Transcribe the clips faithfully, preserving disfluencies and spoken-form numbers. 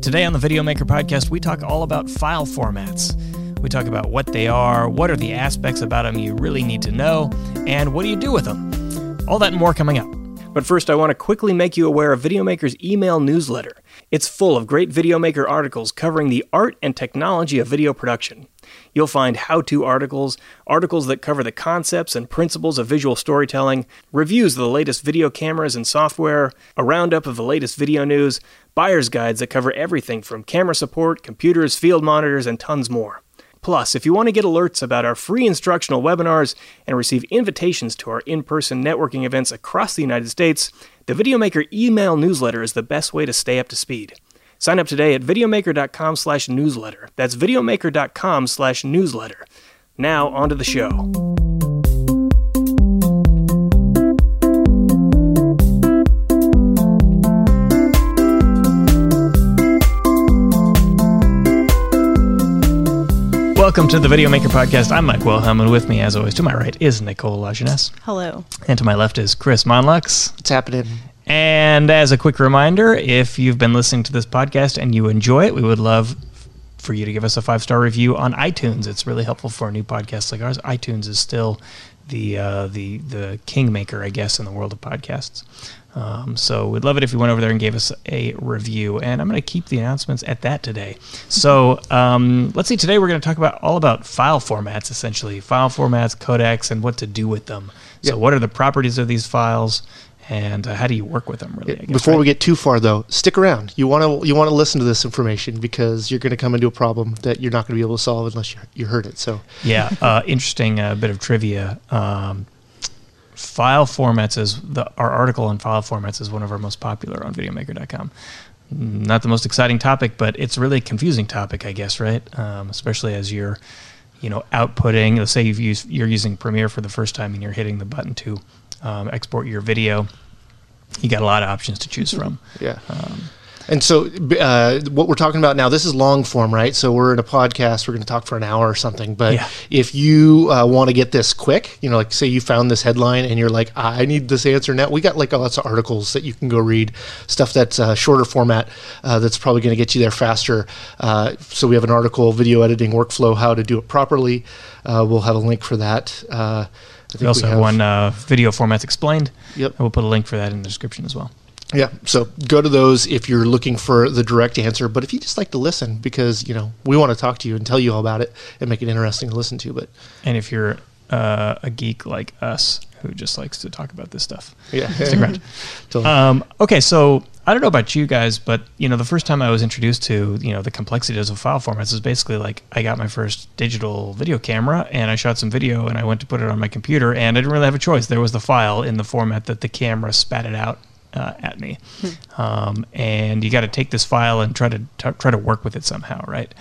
Today on the Video Maker podcast, we talk all about file formats. We talk about what they are, what are the aspects about them you really need to know, and what do you do with them? All that and more coming up. But first, I want to quickly make you aware of Video Maker's email newsletter. It's full of great Video Maker articles covering the art and technology of video production. You'll find how-to articles, articles that cover the concepts and principles of visual storytelling, reviews of the latest video cameras and software, a roundup of the latest video news, buyer's guides that cover everything from camera support, computers, field monitors, and tons more. Plus, if you want to get alerts about our free instructional webinars and receive invitations to our in-person networking events across the United States, the Video Maker email newsletter is the best way to stay up to speed. Sign up today at videomaker.com slash newsletter. That's videomaker.com slash newsletter. Now, onto the show. Welcome to the Video Maker Podcast. I'm Mike Wilhelm, and with me, as always, to my right is Nicole Lajeunesse. Hello. And to my left is Chris Monlux. What's happening? And as a quick reminder, if you've been listening to this podcast and you enjoy it, we would love for you to give us a five-star review on iTunes. It's really helpful for a new podcast like ours. iTunes is still the uh, the the kingmaker, I guess, in the world of podcasts. Um, so we'd love it if you went over there and gave us a review. And I'm going to keep the announcements at that today. So um, let's see. Today we're going to talk about all about file formats, essentially. File formats, codecs, and what to do with them. Yep. So what are the properties of these files? And uh, how do you work with them, really? I guess, Before right? we get too far, though, stick around. You want to you want to listen to this information because you're going to come into a problem that you're not going to be able to solve unless you you heard it. So yeah, uh, interesting uh, bit of trivia. Um, file formats is the our article on file formats is one of our most popular on videomaker dot com. Not the most exciting topic, but it's really a confusing topic, I guess, right? Um, especially as you're, you know, outputting. Let's say you've used you're using Premiere for the first time and you're hitting the button to Um, export your video. You got a lot of options to choose from. Yeah. Um, and so uh, what we're talking about now, this is long form, right? So we're in a podcast, we're going to talk for an hour or something. But yeah. if you uh, want to get this quick, you know, like say you found this headline and you're like, I need this answer now. We got like lots of articles that you can go read, stuff that's uh, shorter format uh, that's probably going to get you there faster. Uh, so we have an article, video editing workflow, how to do it properly. Uh, we'll have a link for that. Uh, We also we have one uh, video formats explained. Yep. And we'll put a link for that in the description as well. Yeah. So go to those if you're looking for the direct answer. But if you just like to listen, because, you know, we want to talk to you and tell you all about it and make it interesting to listen to. But and if you're uh, a geek like us who just likes to talk about this stuff, yeah, stick around. Totally. Um, okay. So I don't know about you guys, but, you know, the first time I was introduced to, you know, the complexities of file formats is basically like I got my first digital video camera and I shot some video and I went to put it on my computer and I didn't really have a choice. There was the file in the format that the camera spat it out uh, at me. Hmm. Um, and you got to take this file and try to t- try to work with it somehow, right?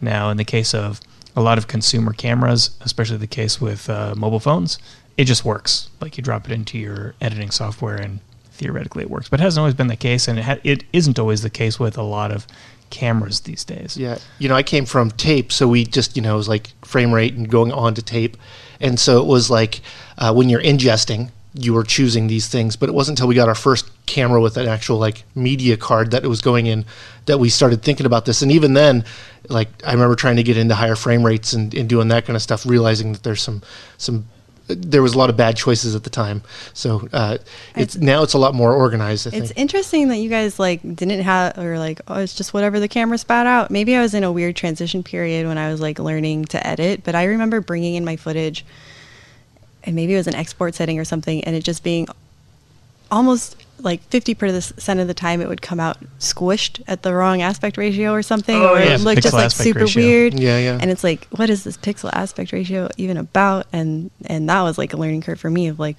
Now, in the case of a lot of consumer cameras, especially the case with uh, mobile phones, it just works. Like you drop it into your editing software and theoretically it works, but it hasn't always been the case, and it ha- it isn't always the case with a lot of cameras these days. Yeah, you know, I came from tape, so we just, you know, it was like frame rate and going on to tape, and so it was like uh, when you're ingesting, you were choosing these things, but it wasn't until we got our first camera with an actual like media card that it was going in that we started thinking about this, and even then, like I remember trying to get into higher frame rates and, and doing that kind of stuff, realizing that there's some some. There was a lot of bad choices at the time, so uh, it's I, now it's a lot more organized. I it's think. Interesting that you guys like didn't have or like oh it's just whatever the camera spat out. Maybe I was in a weird transition period when I was like learning to edit, but I remember bringing in my footage, and maybe it was an export setting or something, and it just being almost like fifty percent of the time it would come out squished at the wrong aspect ratio or something. Oh, or yeah. It looked just like super ratio. Weird. Yeah, yeah. And it's like, what is this pixel aspect ratio even about? And and that was like a learning curve for me of like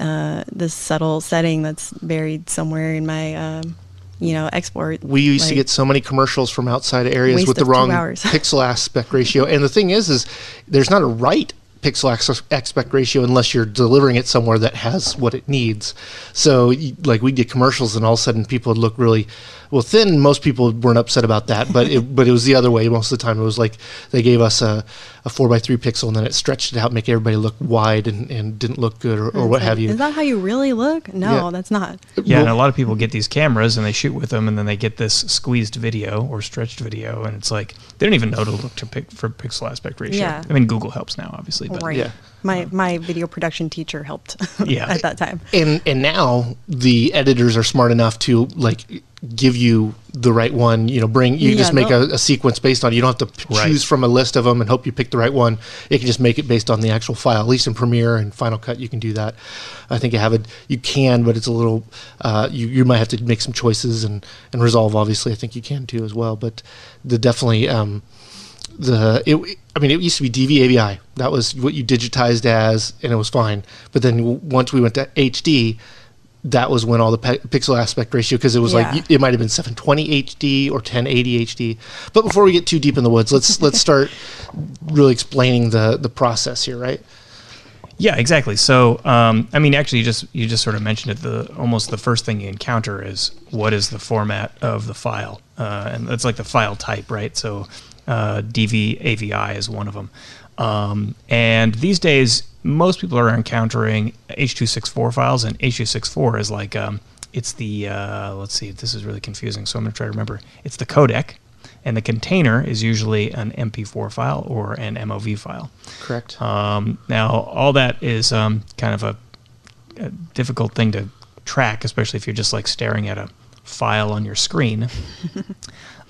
uh, this subtle setting that's buried somewhere in my, um, you know, export. We used like, to get so many commercials from outside areas with the wrong pixel aspect ratio. And the thing is, is there's not a right pixel aspect ratio unless you're delivering it somewhere that has what it needs. So like we did commercials and all of a sudden people would look really Well, thin, most people weren't upset about that, but it, but it was the other way. Most of the time it was like they gave us a, a four by three pixel and then it stretched it out, make everybody look wide and, and didn't look good or, or what like, have you. Is that how you really look? No, yeah. that's not. Yeah, well, and a lot of people get these cameras and they shoot with them and then they get this squeezed video or stretched video and it's like they don't even know to look to pick for pixel aspect ratio. Yeah. I mean, Google helps now, obviously. But right. Yeah. My my video production teacher helped yeah. at that time. And and now the editors are smart enough to like give you the right one. You know, bring you yeah, just make a, a sequence based on. You don't have to right. choose from a list of them and hope you pick the right one. It can just make it based on the actual file. At least in Premiere and Final Cut, you can do that. I think you have it. You can, but it's a little. Uh, you you might have to make some choices and and Resolve. Obviously, I think you can too as well. But the definitely. Um, The it, I mean, it used to be D V A V I. That was what you digitized as, and it was fine. But then once we went to H D, that was when all the pe pixel aspect ratio, because it was yeah. like it might have been seven twenty H D or ten eighty H D. But before we get too deep in the woods, let's let's start really explaining the the process here, right? Yeah, exactly. So, um, I mean, actually, you just you just sort of mentioned it. The almost the first thing you encounter is what is the format of the file, uh, and that's like the file type, right? So. Uh, D V, A V I is one of them. Um, and these days, most people are encountering H two sixty-four files, and H two sixty-four is like, um, it's the, uh, let's see, this is really confusing, so I'm going to try to remember. It's the codec, and the container is usually an M P four file or an M O V file. Correct. Um, now, all that is um, kind of a, a difficult thing to track, especially if you're just like staring at a file on your screen.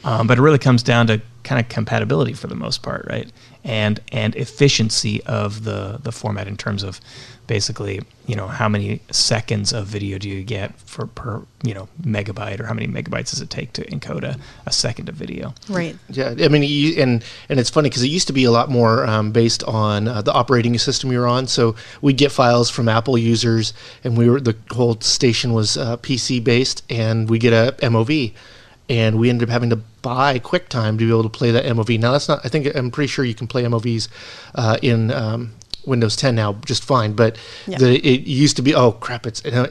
Um, but it really comes down to kind of compatibility for the most part, right? And and efficiency of the the format in terms of basically, you know, how many seconds of video do you get for per, you know, megabyte, or how many megabytes does it take to encode a, a second of video? Right. Yeah, I mean, you, and and it's funny because it used to be a lot more um, based on uh, the operating system you're on. So we'd get files from Apple users, and we were the whole station was uh, P C based, and we get a M O V. And we ended up having to buy QuickTime to be able to play that M O V. Now that's not. I think I'm pretty sure you can play M O Vs uh, in um, Windows ten now just fine. But yeah. the, it used to be. Oh crap! It's it's a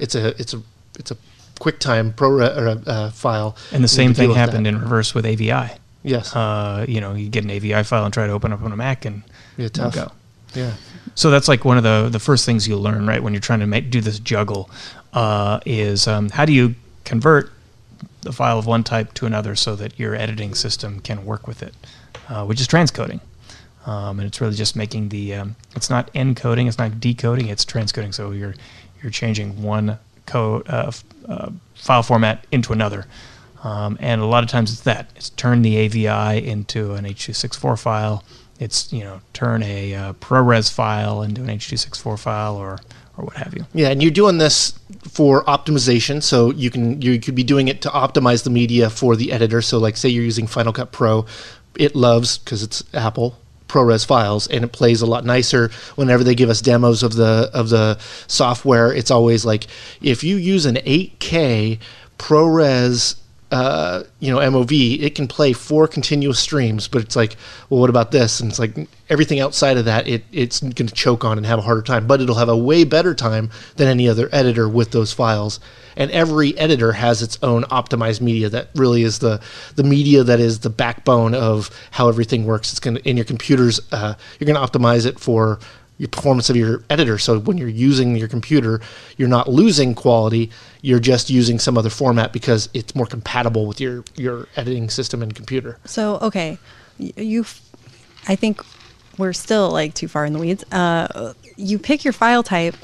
it's a it's a QuickTime ProRes uh, file. And the same thing happened in reverse with A V I. Yes. Uh, you know, you get an A V I file and try to open up on a Mac, and yeah, tough. Go. Yeah. So that's like one of the the first things you learn, right, when you're trying to make, do this juggle, uh, is um, how do you convert the file of one type to another so that your editing system can work with it, uh, which is transcoding. Um, and it's really just making the, um, it's not encoding, it's not decoding, it's transcoding. So you're you're changing one code uh, uh, file format into another. Um, and a lot of times it's that. It's turn the A V I into an H two sixty-four file. It's, you know, turn a uh, ProRes file into an H two sixty-four file, or or what have you. Yeah, and you're doing this for optimization, so you can you could be doing it to optimize the media for the editor. So like say you're using Final Cut Pro, it loves, because it's Apple, ProRes files, and it plays a lot nicer. Whenever they give us demos of the of the software, it's always like, if you use an eight K ProRes Uh, you know, M O V, it can play four continuous streams, but it's like, well, what about this? And it's like everything outside of that, it, it's going to choke on and have a harder time, but it'll have a way better time than any other editor with those files. And every editor has its own optimized media that really is the the media that is the backbone of how everything works. It's going to, in your computers, uh, you're going to optimize it for your performance of your editor. So when you're using your computer, you're not losing quality, you're just using some other format because it's more compatible with your, your editing system and computer. So, okay, you, I think we're still like too far in the weeds. Uh, you pick your file type,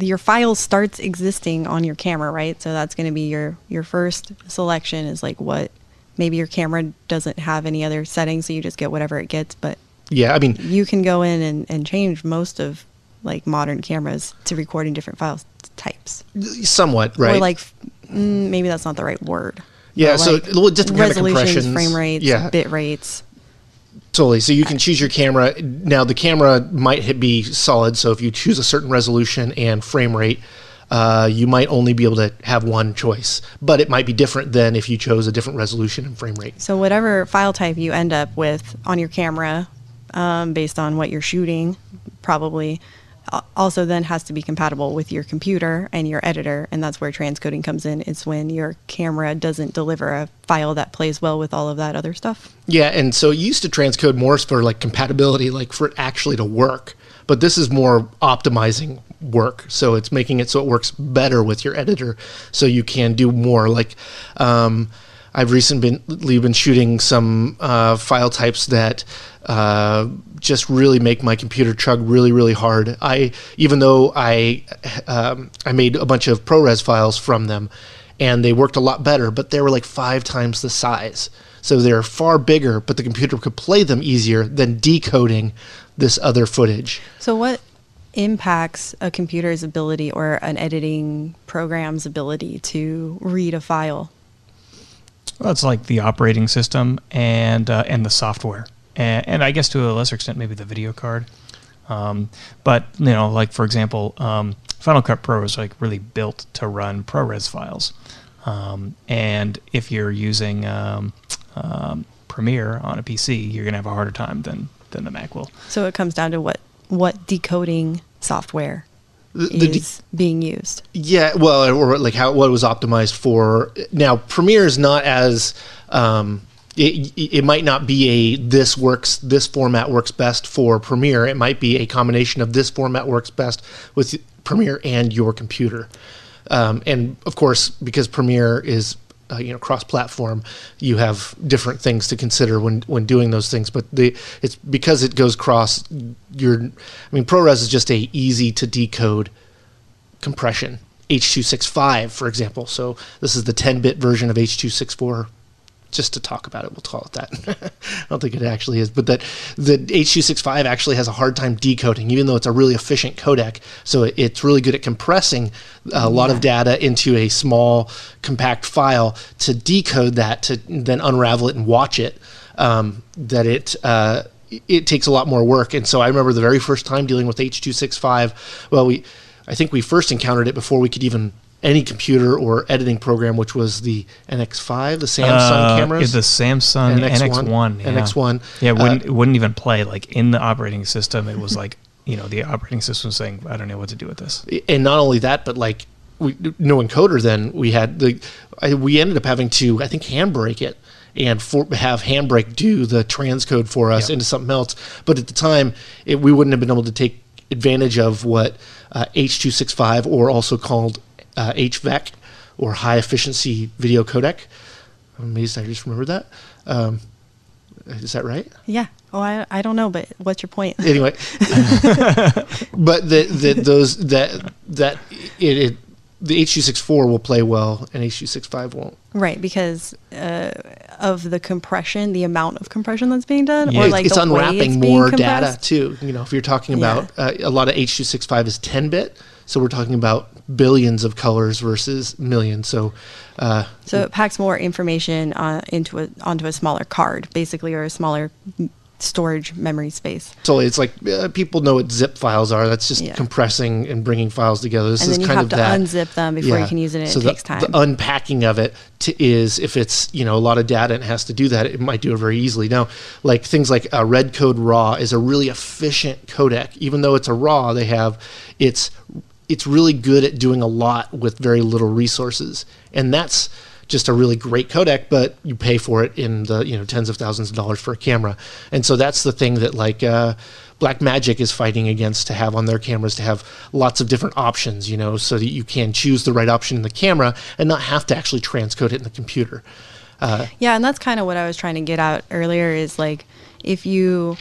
your file starts existing on your camera, right? So that's gonna be your, your first selection is like what, maybe your camera doesn't have any other settings, so you just get whatever it gets, but yeah, I mean, you can go in and, and change most of like modern cameras to recording different file types. Somewhat, right? Or like, mm, maybe that's not the right word. Yeah, so like well, just resolutions, frame rates, yeah. bit rates. Totally. So you can choose your camera. Now the camera might be solid. So if you choose a certain resolution and frame rate, uh, you might only be able to have one choice, but it might be different than if you chose a different resolution and frame rate. So whatever file type you end up with on your camera, Um, based on what you're shooting, probably also then has to be compatible with your computer and your editor, and that's where transcoding comes in. It's when your camera doesn't deliver a file that plays well with all of that other stuff. Yeah, and so you used to transcode more for like compatibility, like for it actually to work, but this is more optimizing work. So it's making it so it works better with your editor, so you can do more. Like um, I've recently been shooting some uh, file types that uh, just really make my computer chug really, really hard. I even though I um, I made a bunch of ProRes files from them, and they worked a lot better, but they were like five times the size. So they're far bigger, but the computer could play them easier than decoding this other footage. So what impacts a computer's ability or an editing program's ability to read a file? Well, it's like the operating system and uh, and the software, and, and I guess to a lesser extent maybe the video card. Um, but you know, like for example, um, Final Cut Pro is like really built to run ProRes files, um, and if you're using um, um, Premiere on a P C, you're gonna have a harder time than than the Mac will. So it comes down to what what decoding software the is being used. Yeah, well, or like how what was optimized for. Now, Premiere is not as um, it, it might not be a this works this format works best for Premiere. It might be a combination of this format works best with Premiere and your computer, um, and of course because Premiere is Uh, you know, cross-platform, you have different things to consider when when doing those things. But the it's because it goes cross. Your, I mean, ProRes is just a easy to decode compression. H two sixty-five, for example. So this is the ten bit version of H two sixty-four. Just to talk about it, we'll call it that. I don't think it actually is, but that the H two sixty-five actually has a hard time decoding, even though it's a really efficient codec. So it, it's really good at compressing a lot yeah. of data into a small, compact file to decode that, to then unravel it and watch it. Um, that it uh, it takes a lot more work. And so I remember the very first time dealing with H two sixty-five. Well, we I think we first encountered it before we could even. Any computer or editing program, which was the N X five, the Samsung uh, cameras, the Samsung N X one, N X one, yeah. N X one. Yeah, it wouldn't, uh, it wouldn't even play like in the operating system. It was like, you know, the operating system saying, "I don't know what to do with this." And not only that, but like we, no encoder. Then we had the, we ended up having to, I think, handbrake it and for, have Handbrake do the transcode for us yeah. into something else. But at the time, it, we wouldn't have been able to take advantage of what uh, H two sixty-five, or also called Uh, H V E C, or high efficiency video codec. I'm amazed I just remembered that. Um, is that right? Yeah. Oh, I I don't know, but what's your point? Anyway, but the, the those that that it, it the H two sixty-four will play well and H two sixty-five won't. Right, because uh, of the compression, the amount of compression that's being done, yeah. or like it's the unwrapping way it's more data too. You know, if you're talking about yeah. uh, a lot of H two sixty-five is ten bit. So we're talking about billions of colors versus millions. So, uh, so it packs more information uh, into a, onto a smaller card, basically, or a smaller storage memory space. So it's like uh, people know what zip files are. That's just yeah. compressing and bringing files together. This and then is you kind have of to that. unzip them before yeah. you can use it. And so it the, takes time. The unpacking of it t is if it's you know a lot of data and it has to do that, it might do it very easily. Now, like things like uh, Red Code RAW is a really efficient codec. Even though it's a RAW, they have it's it's really good at doing a lot with very little resources. And that's just a really great codec, but you pay for it in the you know tens of thousands of dollars for a camera. And so that's the thing that like uh, Blackmagic is fighting against to have on their cameras, to have lots of different options, you know, so that you can choose the right option in the camera and not have to actually transcode it in the computer. Uh, yeah, and that's kind of what I was trying to get out earlier is like if you,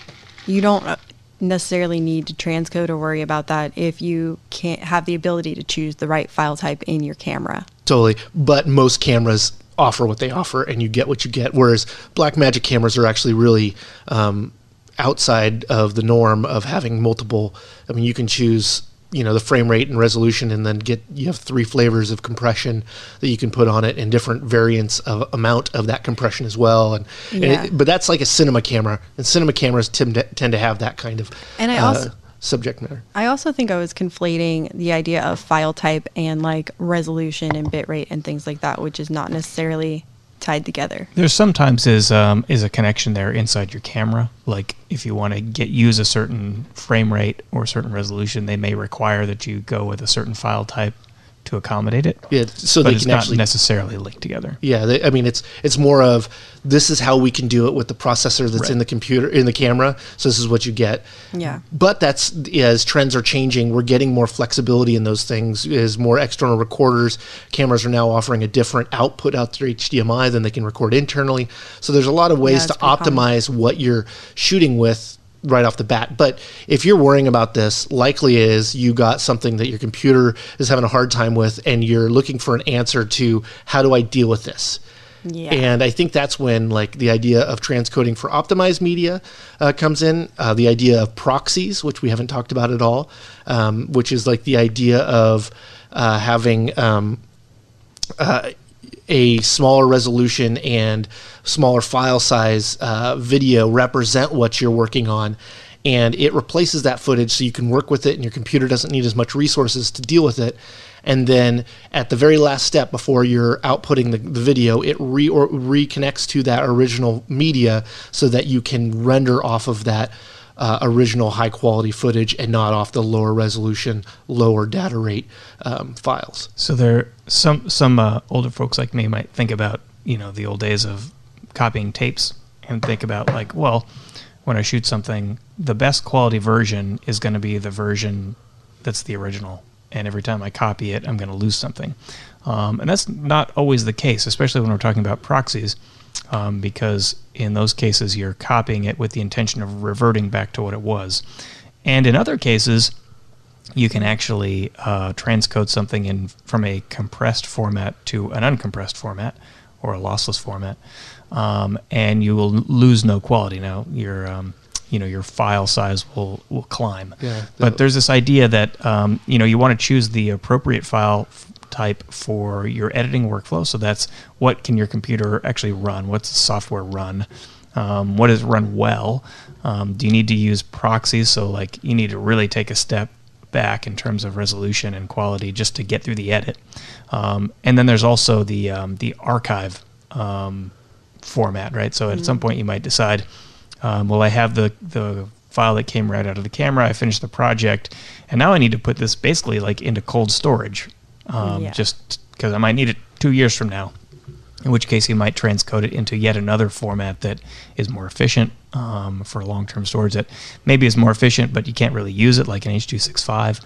you don't... Uh, necessarily need to transcode or worry about that if you can't have the ability to choose the right file type in your camera. Totally. But most cameras offer what they offer and you get what you get, whereas Blackmagic cameras are actually really um, outside of the norm of having multiple. I mean, you can choose you know the frame rate and resolution, and then get you have three flavors of compression that you can put on it, and different variants of amount of that compression as well. And, yeah. and it, but that's like a cinema camera, and cinema cameras tend to, tend to have that kind of and I uh, also, subject matter. I also think I was conflating the idea of file type and like resolution and bitrate and things like that, which is not necessarily tied together. There sometimes is um, is a connection there inside your camera. Like if you want to get use a certain frame rate or a certain resolution, they may require that you go with a certain file type to accommodate it. Yeah, so but they it's can not actually, necessarily linked together. Yeah, they, I mean it's it's more of this is how we can do it with the processor that's right. in the computer in the camera. So this is what you get. Yeah. But that's as trends are changing, we're getting more flexibility in those things. As more external recorders, cameras are now offering a different output out through H D M I than they can record internally. So there's a lot of ways yeah, to optimize common. what you're shooting with right off the bat. But if you're worrying about this, likely is you got something that your computer is having a hard time with and you're looking for an answer to how do I deal with this? Yeah. And I think that's when like the idea of transcoding for optimized media uh, comes in, uh, the idea of proxies, which we haven't talked about at all, um, which is like the idea of uh, having um, uh, a smaller resolution and smaller file size uh, video represent what you're working on, and it replaces that footage so you can work with it and your computer doesn't need as much resources to deal with it. And then at the very last step before you're outputting the, the video, it re or reconnects to that original media so that you can render off of that uh, original high quality footage and not off the lower resolution, lower data rate um, files. So there some some uh, older folks like me might think about, you know, the old days of copying tapes and think about like, well, when I shoot something, the best quality version is going to be the version that's the original. And every time I copy it, I'm going to lose something. Um, and that's not always the case, especially when we're talking about proxies, um, because in those cases, you're copying it with the intention of reverting back to what it was. And in other cases, you can actually uh, transcode something in from a compressed format to an uncompressed format or a lossless format. Um, and you will lose no quality. Now your, um, you know, your file size will will climb. Yeah, but there's this idea that um, you know, you want to choose the appropriate file type for your editing workflow. So that's what can your computer actually run? What's the software run? Um, what does it run well? Um, do you need to use proxies? So like you need to really take a step back in terms of resolution and quality just to get through the edit. Um, and then there's also the um, the archive Um, format, right? So at mm. some point you might decide, um, well, I have the, the file that came right out of the camera, I finished the project, and now I need to put this basically like into cold storage, um, yeah. just because I might need it two years from now, in which case you might transcode it into yet another format that is more efficient um, for long-term storage that maybe is more efficient, but you can't really use it like an H two sixty-five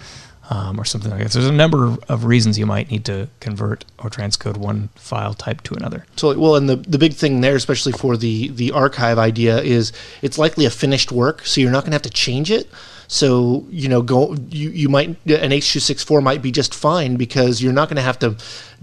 um, or something like that. So there's a number of reasons you might need to convert or transcode one file type to another. So, well, and the, the big thing there, especially for the, the archive idea, is it's likely a finished work, so you're not going to have to change it. So, you know, go you, you might, an H two sixty-four might be just fine because you're not going to have to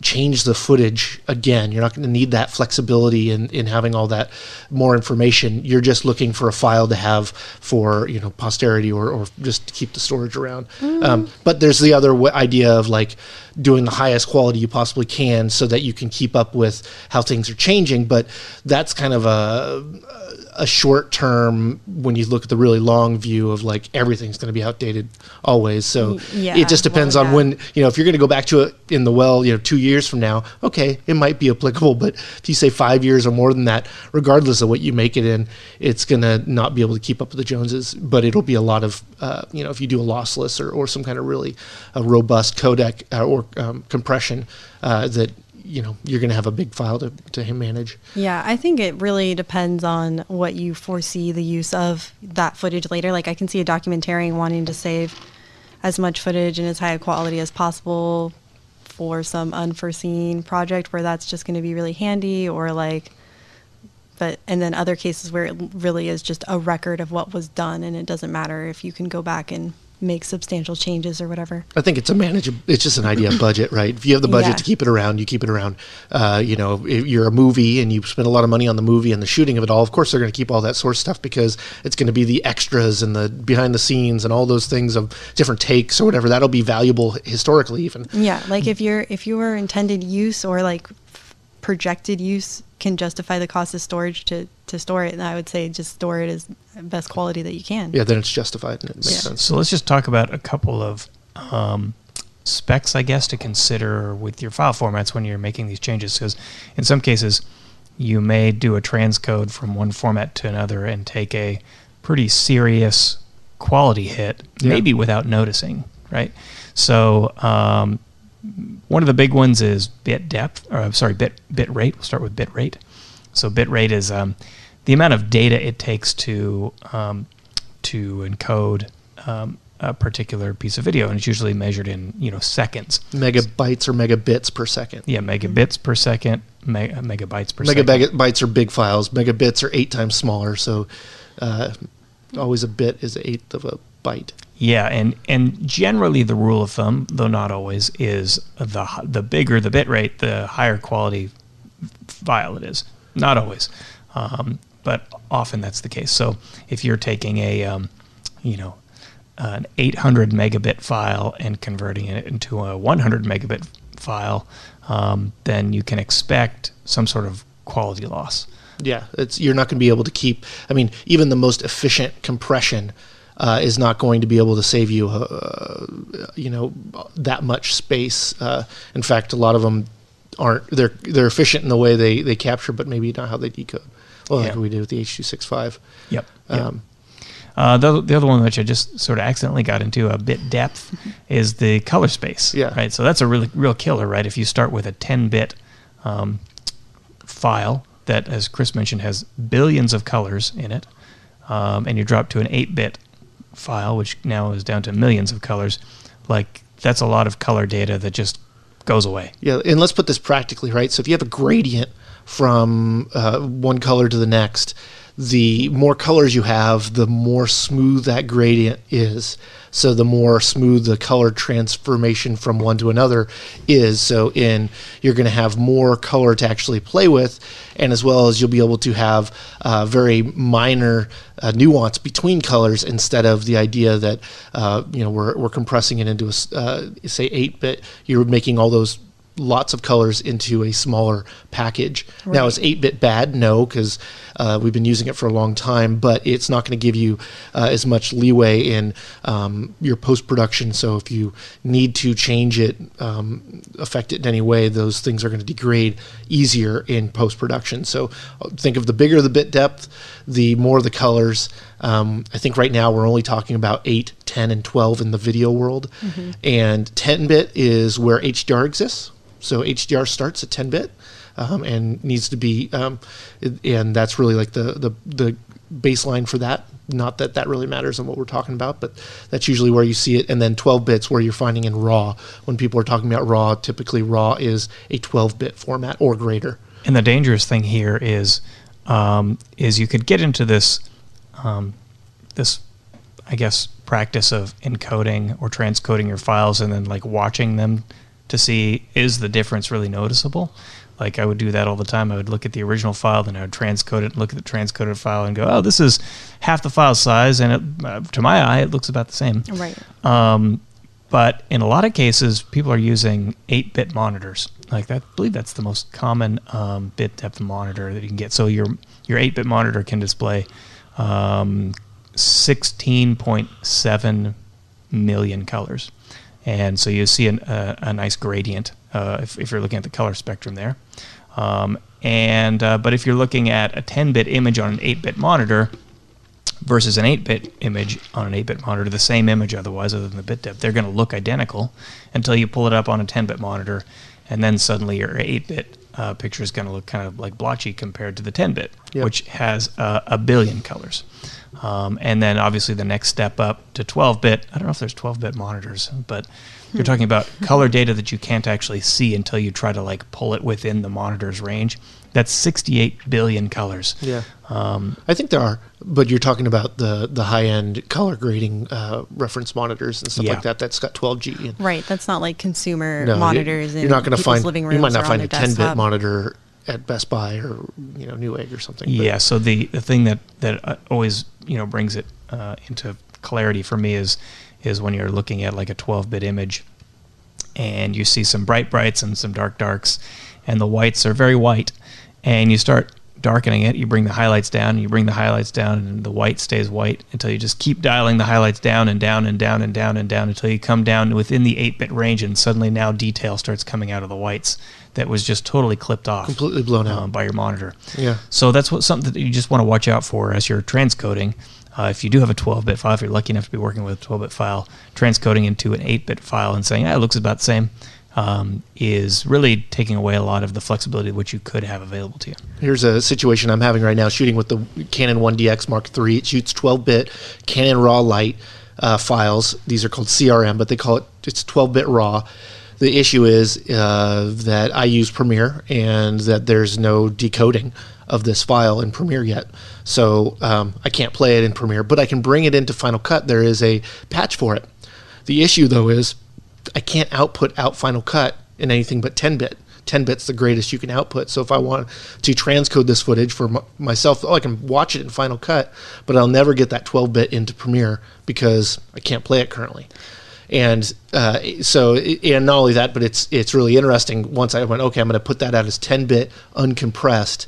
change the footage again. You're not going to need that flexibility in, in having all that more information. You're just looking for a file to have for, you know, posterity or, or just to keep the storage around. Mm. Um, but there's the other w idea of like doing the highest quality you possibly can so that you can keep up with how things are changing. But that's kind of a, a short term when you look at the really long view of like everything's going to be outdated always. So yeah, it just depends well, yeah. on when, you know, if you're going to go back to it in the well, you know, two years years from now, okay, it might be applicable, but if you say five years or more than that, regardless of what you make it in, it's going to not be able to keep up with the Joneses, but it'll be a lot of, uh, you know, if you do a lossless or, or some kind of really a robust codec uh, or um, compression uh, that, you know, you're going to have a big file to, to manage. Yeah, I think it really depends on what you foresee the use of that footage later. Like I can see a documentarian wanting to save as much footage and as high a quality as possible for some unforeseen project where that's just going to be really handy, or like, but, and then other cases where it really is just a record of what was done and it doesn't matter if you can go back and make substantial changes or whatever. I think it's a manageable, it's just an idea of budget, right? If you have the budget yeah. to keep it around, you keep it around. Uh, you know, if you're a movie and you spend a lot of money on the movie and the shooting of it all, of course they're going to keep all that source stuff because it's going to be the extras and the behind the scenes and all those things of different takes or whatever. That'll be valuable historically even. Yeah, like if you're, if your intended use or like projected use can justify the cost of storage to, to store it, and I would say just store it as best quality that you can. Yeah, then it's justified and it makes yeah. sense. So let's just talk about a couple of um, specs, I guess, to consider with your file formats when you're making these changes, because in some cases you may do a transcode from one format to another and take a pretty serious quality hit, yeah. maybe without noticing, right? So um, one of the big ones is bit depth, or I'm sorry, bit bit rate. We'll start with bit rate. So bit rate is um, the amount of data it takes to um, to encode um, a particular piece of video, and it's usually measured in you know seconds. Megabytes or megabits per second. Yeah, megabits mm-hmm. per second. Me- megabytes per Mega- second. Megabytes are big files. Megabits are eight times smaller. So. Uh, Always a bit is an eighth of a byte. Yeah, and, and generally the rule of thumb, though not always, is the the bigger the bit rate, the higher quality file it is. Not always, um, but often that's the case. So if you're taking a um, you know an eight hundred megabit file and converting it into a one hundred megabit file, um, then you can expect some sort of quality loss. Yeah, it's, you're not going to be able to keep, I mean, even the most efficient compression uh, is not going to be able to save you, uh, you know, that much space. Uh, in fact, a lot of them aren't, they're they're efficient in the way they, they capture, but maybe not how they decode. Well, yeah. like we did with the H two sixty-five. Yep. yep. Um, uh, the, the other one, which I just sort of accidentally got into, a bit depth, is the color space. Yeah. Right, so that's a really real killer, right? If you start with a ten-bit um, file, that, as Chris mentioned, has billions of colors in it, um, and you drop to an eight-bit file, which now is down to millions of colors, like that's a lot of color data that just goes away. Yeah, and let's put this practically, right? So if you have a gradient from uh, one color to the next, the more colors you have, the more smooth that gradient is. So the more smooth the color transformation from one to another is. So in you're going to have more color to actually play with, and as well as you'll be able to have uh, very minor uh, nuance between colors instead of the idea that uh, you know we're we're compressing it into a uh, say eight-bit. You're making all those lots of colors into a smaller package. Right. Now, is eight-bit bad? No, because uh, we've been using it for a long time, but it's not going to give you uh, as much leeway in um, your post-production. So if you need to change it, um, affect it in any way, those things are going to degrade easier in post-production. So think of the bigger the bit depth, the more the colors. Um, I think right now we're only talking about eight, ten, and twelve in the video world. Mm-hmm. And ten-bit is where H D R exists. So H D R starts at ten-bit um, and needs to be, um, and that's really like the, the the baseline for that. Not that that really matters on what we're talking about, but that's usually where you see it. And then twelve-bit's where you're finding in RAW. When people are talking about RAW, typically RAW is a twelve-bit format or greater. And the dangerous thing here is um, is you could get into this, um, this, I guess, practice of encoding or transcoding your files and then like watching them to see, is the difference really noticeable? Like I would do that all the time. I would look at the original file, then I would transcode it, look at the transcoded file and go, oh, this is half the file size, and it, uh, to my eye, it looks about the same. Right. Um, but in a lot of cases, people are using eight-bit monitors. Like that, I believe that's the most common um, bit depth monitor that you can get. So your your eight-bit monitor can display um, sixteen point seven million colors. And so you see an, uh, a nice gradient uh, if, if you're looking at the color spectrum there. Um, and uh, but if you're looking at a ten-bit image on an eight-bit monitor versus an eight-bit image on an eight-bit monitor, the same image otherwise other than the bit depth, they're going to look identical until you pull it up on a ten-bit monitor, and then suddenly your eight-bit uh, picture is going to look kind of like blotchy compared to the ten-bit, yep. which has uh, a billion colors. Um, and then obviously the next step up to twelve-bit, I don't know if there's twelve-bit monitors, but you're talking about color data that you can't actually see until you try to like pull it within the monitor's range. That's sixty-eight billion colors. Yeah, um, I think there are, but you're talking about the, the high-end color grading uh, reference monitors and stuff yeah. like that. That's got twelve G. Right, that's not like consumer no, monitors you're, you're not in people's find, living rooms. You might not find a ten-bit monitor at Best Buy or you know Newegg or something. Yeah, but. So the, the thing that, that always you know brings it uh, into clarity for me is is when you're looking at like a twelve-bit image and you see some bright brights and some dark darks and the whites are very white and you start darkening it, you bring the highlights down, you bring the highlights down and the white stays white until you just keep dialing the highlights down and down and down and down and down until you come down within the eight-bit range and suddenly now detail starts coming out of the whites. that was just totally clipped off, completely blown out um, by your monitor. Yeah. So that's what something that you just want to watch out for as you're transcoding. Uh, if you do have a twelve bit file, if you're lucky enough to be working with a twelve bit file, transcoding into an eight bit file and saying, "Ah, it looks about the same," um, is really taking away a lot of the flexibility which you could have available to you. Here's a situation I'm having right now, shooting with the Canon one D X Mark three. It shoots twelve bit Canon RAW light uh, files. These are called C R M, but they call it, it's twelve bit RAW. The issue is uh, that I use Premiere and that there's no decoding of this file in Premiere yet. So um, I can't play it in Premiere, but I can bring it into Final Cut. There is a patch for it. The issue, though, is I can't output out Final Cut in anything but ten bit. ten bit's the greatest you can output. So if I want to transcode this footage for m myself, oh, I can watch it in Final Cut, but I'll never get that twelve bit into Premiere because I can't play it currently. And uh, so, and not only that, but it's it's really interesting. Once I went, okay, I'm going to put that out as ten bit uncompressed.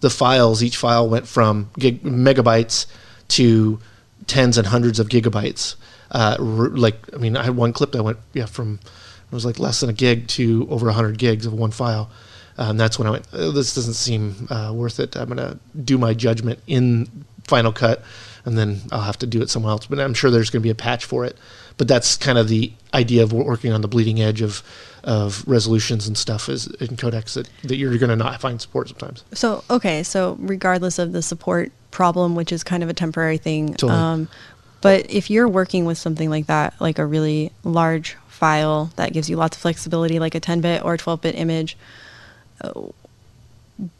The files, each file went from gig megabytes to tens and hundreds of gigabytes. Uh, like, I mean, I had one clip that went, yeah, from it was like less than a gig to over one hundred gigs of one file. And um, that's when I went, oh, this doesn't seem uh, worth it. I'm going to do my judgment in Final Cut, and then I'll have to do it somewhere else. But I'm sure there's going to be a patch for it. But that's kind of the idea of working on the bleeding edge of of resolutions and stuff is in codecs that, that you're going to not find support sometimes. So, okay, so regardless of the support problem, which is kind of a temporary thing, totally. um, but if you're working with something like that, like a really large file that gives you lots of flexibility, like a ten bit or twelve bit image, oh,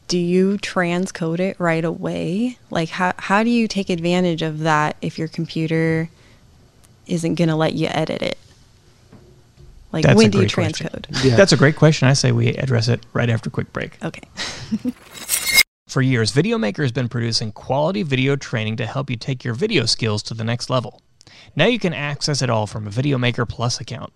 do you transcode it right away? Like, how, how do you take advantage of that if your computer isn't going to let you edit it? Like, that's when do you transcode? Yeah. That's a great question. I say we address it right after a quick break. Okay. For years, Video Maker has been producing quality video training to help you take your video skills to the next level. Now you can access it all from a Video Maker Plus account.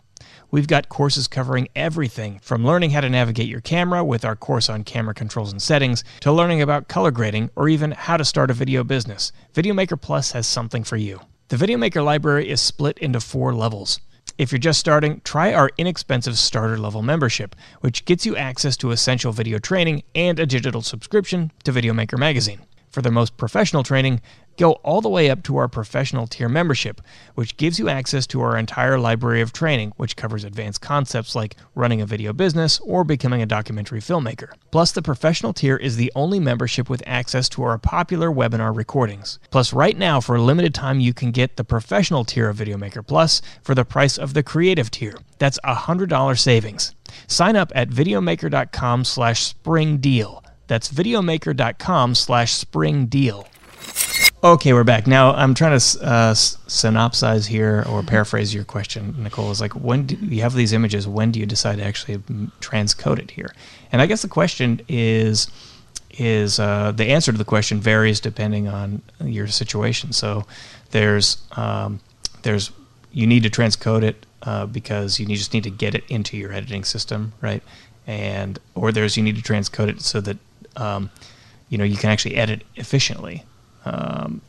We've got courses covering everything from learning how to navigate your camera with our course on camera controls and settings to learning about color grading or even how to start a video business. Video Maker Plus has something for you. The Video Maker library is split into four levels. If you're just starting, try our inexpensive starter level membership, which gets you access to essential video training and a digital subscription to Video Maker Magazine. For the most professional training, go all the way up to our professional tier membership, which gives you access to our entire library of training, which covers advanced concepts like running a video business or becoming a documentary filmmaker. Plus, the professional tier is the only membership with access to our popular webinar recordings. Plus, right now, for a limited time, you can get the professional tier of Video Maker Plus for the price of the creative tier. That's one hundred dollars savings. Sign up at videomaker dot com slash spring deal. That's videomaker dot com slash spring deal. Okay, we're back. Now, I'm trying to uh, synopsize here or paraphrase your question, Nicole. Is like, when do you have these images? When do you decide to actually transcode it here? And I guess the question is, is uh, the answer to the question varies depending on your situation. So there's, um, there's you need to transcode it uh, because you just need to get it into your editing system, right? And or there's you need to transcode it so that um, you know you can actually edit efficiently. Um,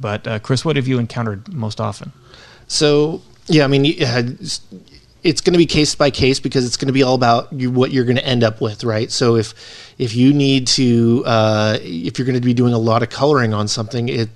but uh, Chris, what have you encountered most often? So yeah, I mean, it's going to be case by case because it's going to be all about you, what you're going to end up with, right? So if if you need to, uh, if you're going to be doing a lot of coloring on something, it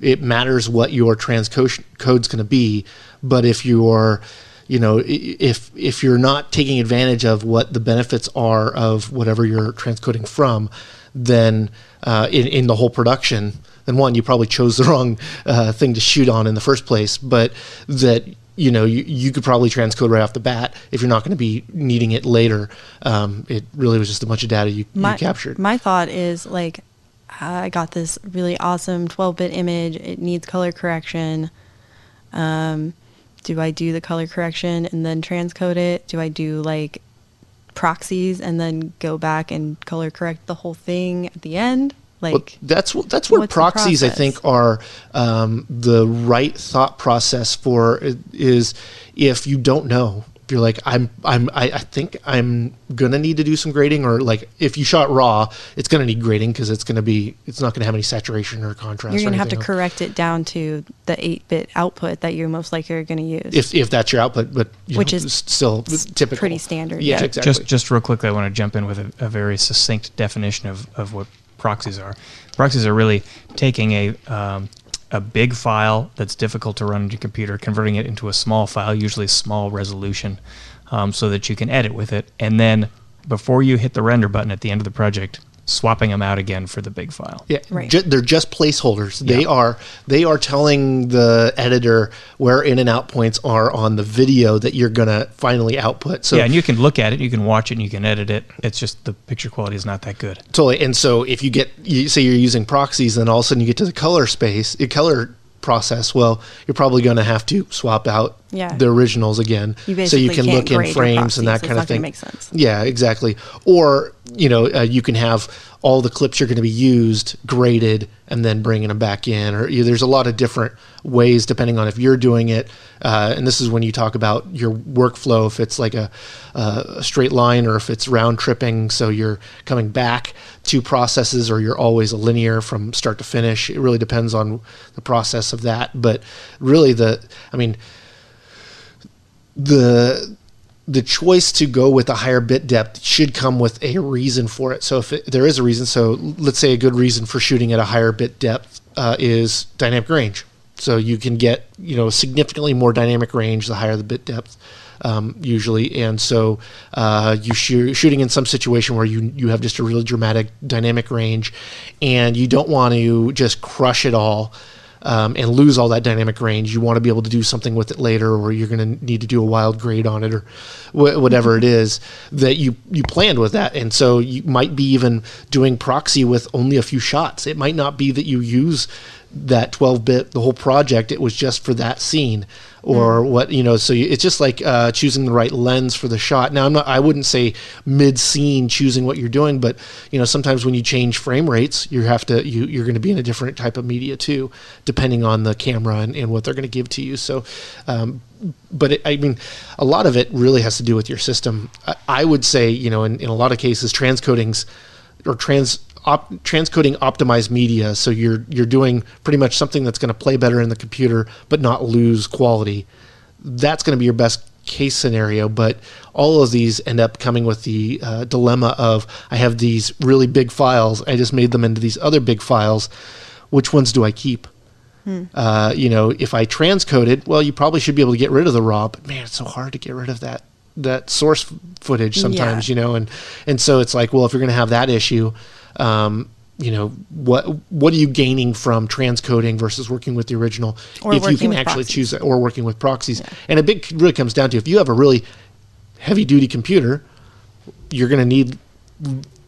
it matters what your transcode code's going to be. But if you're you know, if if you're not taking advantage of what the benefits are of whatever you're transcoding from, then uh, in, in the whole production, then one, you probably chose the wrong uh, thing to shoot on in the first place, but that, you know, you, you could probably transcode right off the bat if you're not going to be needing it later. Um, it really was just a bunch of data you, my, you captured. My thought is, like, I got this really awesome twelve bit image. It needs color correction. Um, do I do the color correction and then transcode it? Do I do, like, proxies and then go back and color correct the whole thing at the end? Like, well, that's that's where proxies, I think, are um, the right thought process for is if you don't know you're like, I'm, I'm, I, I think I'm gonna need to do some grading, or like if you shot raw, it's gonna need grading because it's gonna be, it's not gonna have any saturation or contrast. You're gonna have to else. correct it down to the eight bit output that you're most likely gonna use. If if that's your output, but you which know, is still typical, pretty standard. Yeah, yeah, exactly. Just just real quickly, I want to jump in with a, a very succinct definition of of what proxies are. Proxies are really taking a um, a big file that's difficult to run on your computer, converting it into a small file, usually small resolution, um, so that you can edit with it. And then before you hit the render button at the end of the project, swapping them out again for the big file. Yeah, right. Ju- they're just placeholders. Yeah. They are they are telling the editor where in and out points are on the video that you're going to finally output. So yeah, and you can look at it, you can watch it, and you can edit it. It's just the picture quality is not that good. Totally. And so if you get, you say you're using proxies, then all of a sudden you get to the color space, the color process, well, you're probably going to have to swap out yeah. the originals again, you so you can look in frames and that so kind of thing. Makes sense. Yeah, exactly. Or you know, uh, you can have all the clips you're going to be used graded and then bringing them back in. Or you know, there's a lot of different ways depending on if you're doing it. Uh, and this is when you talk about your workflow, if it's like a, uh, a straight line or if it's round tripping, so you're coming back to processes, or you're always a linear from start to finish. It really depends on the process of that. But really, the I mean. The the choice to go with a higher bit depth should come with a reason for it. So if it, there is a reason, so let's say a good reason for shooting at a higher bit depth uh, is dynamic range. So you can get, you know, significantly more dynamic range the higher the bit depth um, usually. And so uh, you sh- shooting in some situation where you, you have just a really dramatic dynamic range and you don't want to just crush it all. Um, and lose all that dynamic range. You want to be able to do something with it later, or you're going to need to do a wild grade on it, or wh- whatever it is that you, you planned with that. And so you might be even doing proxy with only a few shots. It might not be that you use that twelve bit the whole project. It was just for that scene, or mm. what you know. So you, it's just like uh, choosing the right lens for the shot. Now I'm not. I wouldn't say mid scene choosing what you're doing, but you know sometimes when you change frame rates, you have to. You you're going to be in a different type of media too, depending on the camera and, and what they're going to give to you. So, um, but it, I mean, a lot of it really has to do with your system. I, I would say you know in, in a lot of cases transcodings or trans. Op, transcoding optimized media, so you're you're doing pretty much something that's going to play better in the computer but not lose quality. That's going to be your best case scenario, but all of these end up coming with the uh, dilemma of I have these really big files, I just made them into these other big files, which ones do I keep? hmm. uh, you know if I transcoded, well, you probably should be able to get rid of the raw, but man, it's so hard to get rid of that that source footage sometimes. yeah. you know and and so it's like, well, if you're going to have that issue, Um, you know, what what are you gaining from transcoding versus working with the original, or if you can actually proxies. choose that, or working with proxies? Yeah. And a big really comes down to if you have a really heavy duty computer, you're going to need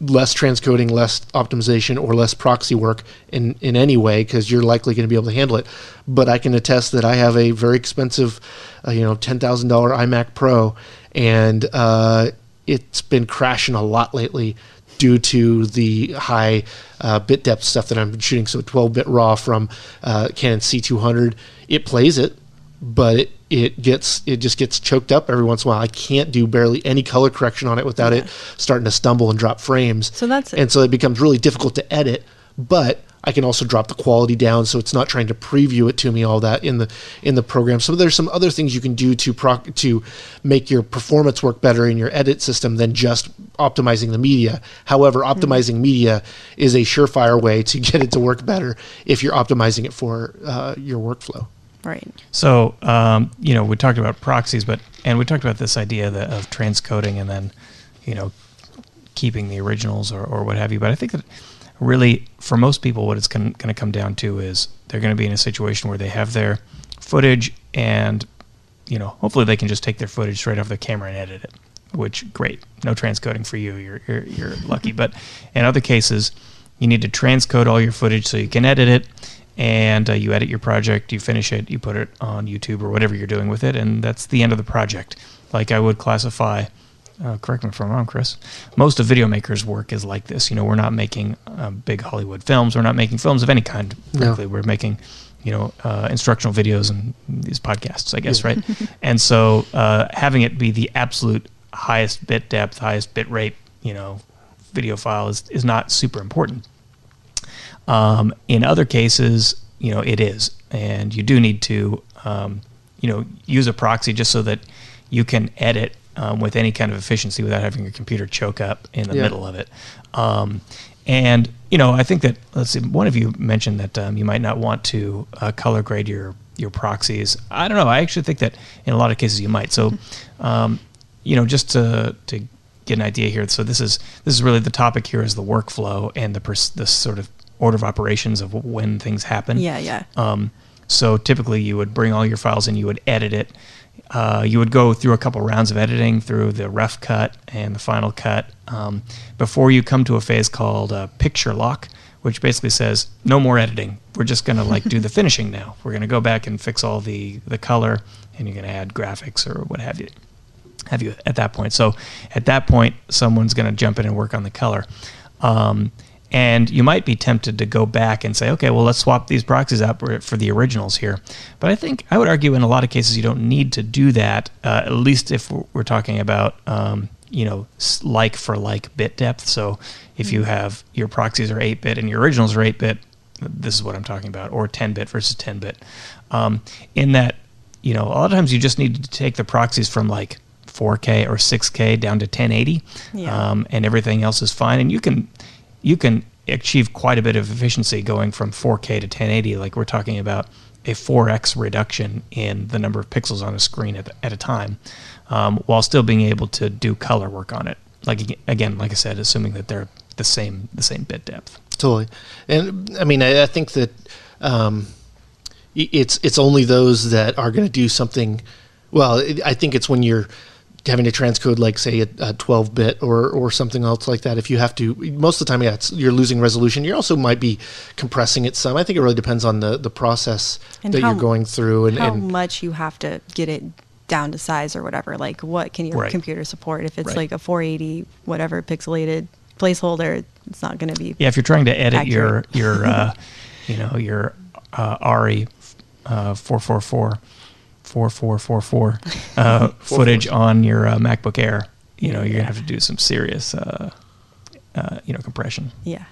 less transcoding, less optimization, or less proxy work in, in any way, because you're likely going to be able to handle it. But I can attest that I have a very expensive, uh, you know, ten thousand dollars iMac Pro, and uh, it's been crashing a lot lately due to the high uh, bit depth stuff that I'm shooting. So twelve bit raw from uh, Canon C two hundred, it plays it, but it, it gets it just gets choked up every once in a while. I can't do barely any color correction on it without yeah. it starting to stumble and drop frames. So that's it. And so it becomes really difficult to edit, but I can also drop the quality down so it's not trying to preview it to me all that in the in the program. So there's some other things you can do to proc- to make your performance work better in your edit system than just optimizing the media. However, optimizing mm-hmm. media is a surefire way to get it to work better if you're optimizing it for uh, your workflow. Right. So um, you know we talked about proxies, but and we talked about this idea that, of transcoding and then you know keeping the originals or, or what have you. But I think that. Really, for most people, what it's going to come down to is they're going to be in a situation where they have their footage and, you know, hopefully they can just take their footage straight off their camera and edit it, which, great, no transcoding for you. You're you're, you're lucky. But in other cases, you need to transcode all your footage so you can edit it, and uh, you edit your project, you finish it, you put it on YouTube or whatever you're doing with it, and that's the end of the project. Like I would classify Uh, correct me if I'm wrong, Chris. Most of Video Maker's work is like this. You know, we're not making uh, big Hollywood films. We're not making films of any kind, frankly. No. We're making, you know, uh, instructional videos and these podcasts, I guess, yeah. right? And so uh, having it be the absolute highest bit depth, highest bit rate, you know, video file is, is not super important. Um, in other cases, you know, it is. And you do need to, um, you know, use a proxy just so that you can edit Um, with any kind of efficiency without having your computer choke up in the yeah. middle of it. Um, and, you know, I think that, let's see, one of you mentioned that um, you might not want to uh, color grade your, your proxies. I don't know. I actually think that in a lot of cases you might. So, um, you know, just to, to get an idea here. So this is, this is really the topic here is the workflow and the, pers the sort of order of operations of when things happen. Yeah, yeah. Um, so typically you would bring all your files in, you would edit it. Uh, you would go through a couple rounds of editing through the rough cut and the final cut um, before you come to a phase called uh, picture lock, which basically says no more editing. We're just going to like do the finishing now. We're going to go back and fix all the, the color, and you're going to add graphics or what have you, have you at that point. So at that point, someone's going to jump in and work on the color. Um, And you might be tempted to go back and say, okay, well, let's swap these proxies out for the originals here. But I think I would argue in a lot of cases you don't need to do that, uh, at least if we're talking about, um, you know, like for like bit depth. So if you have your proxies are eight bit and your originals are eight bit, this is what I'm talking about, or ten bit versus ten bit. Um, in that, you know, a lot of times you just need to take the proxies from like four K or six K down to ten eighty, yeah. um, and everything else is fine. And you can... you can achieve quite a bit of efficiency going from four K to ten eighty. Like we're talking about a four X reduction in the number of pixels on a screen at, at a time, um, while still being able to do color work on it. Like again, like I said, assuming that they're the same, the same bit depth. Totally. And I mean, I, I think that um, it's, it's only those that are going to do something. Well, it, I think it's when you're having to transcode, like say a twelve bit or or something else like that. If you have to, most of the time, yeah, it's, you're losing resolution. You also might be compressing it some. I think it really depends on the the process and that how, you're going through and how and, much you have to get it down to size or whatever. Like what can your right. computer support? If it's right. like a four eighty whatever pixelated placeholder, it's not going to be. Yeah, if you're trying to edit accurate. your your uh, you know your uh, RE uh, four four four. Four four four four uh, footage on your uh, MacBook Air. You know, you're gonna have to do some serious, uh, uh, you know, compression. Yeah.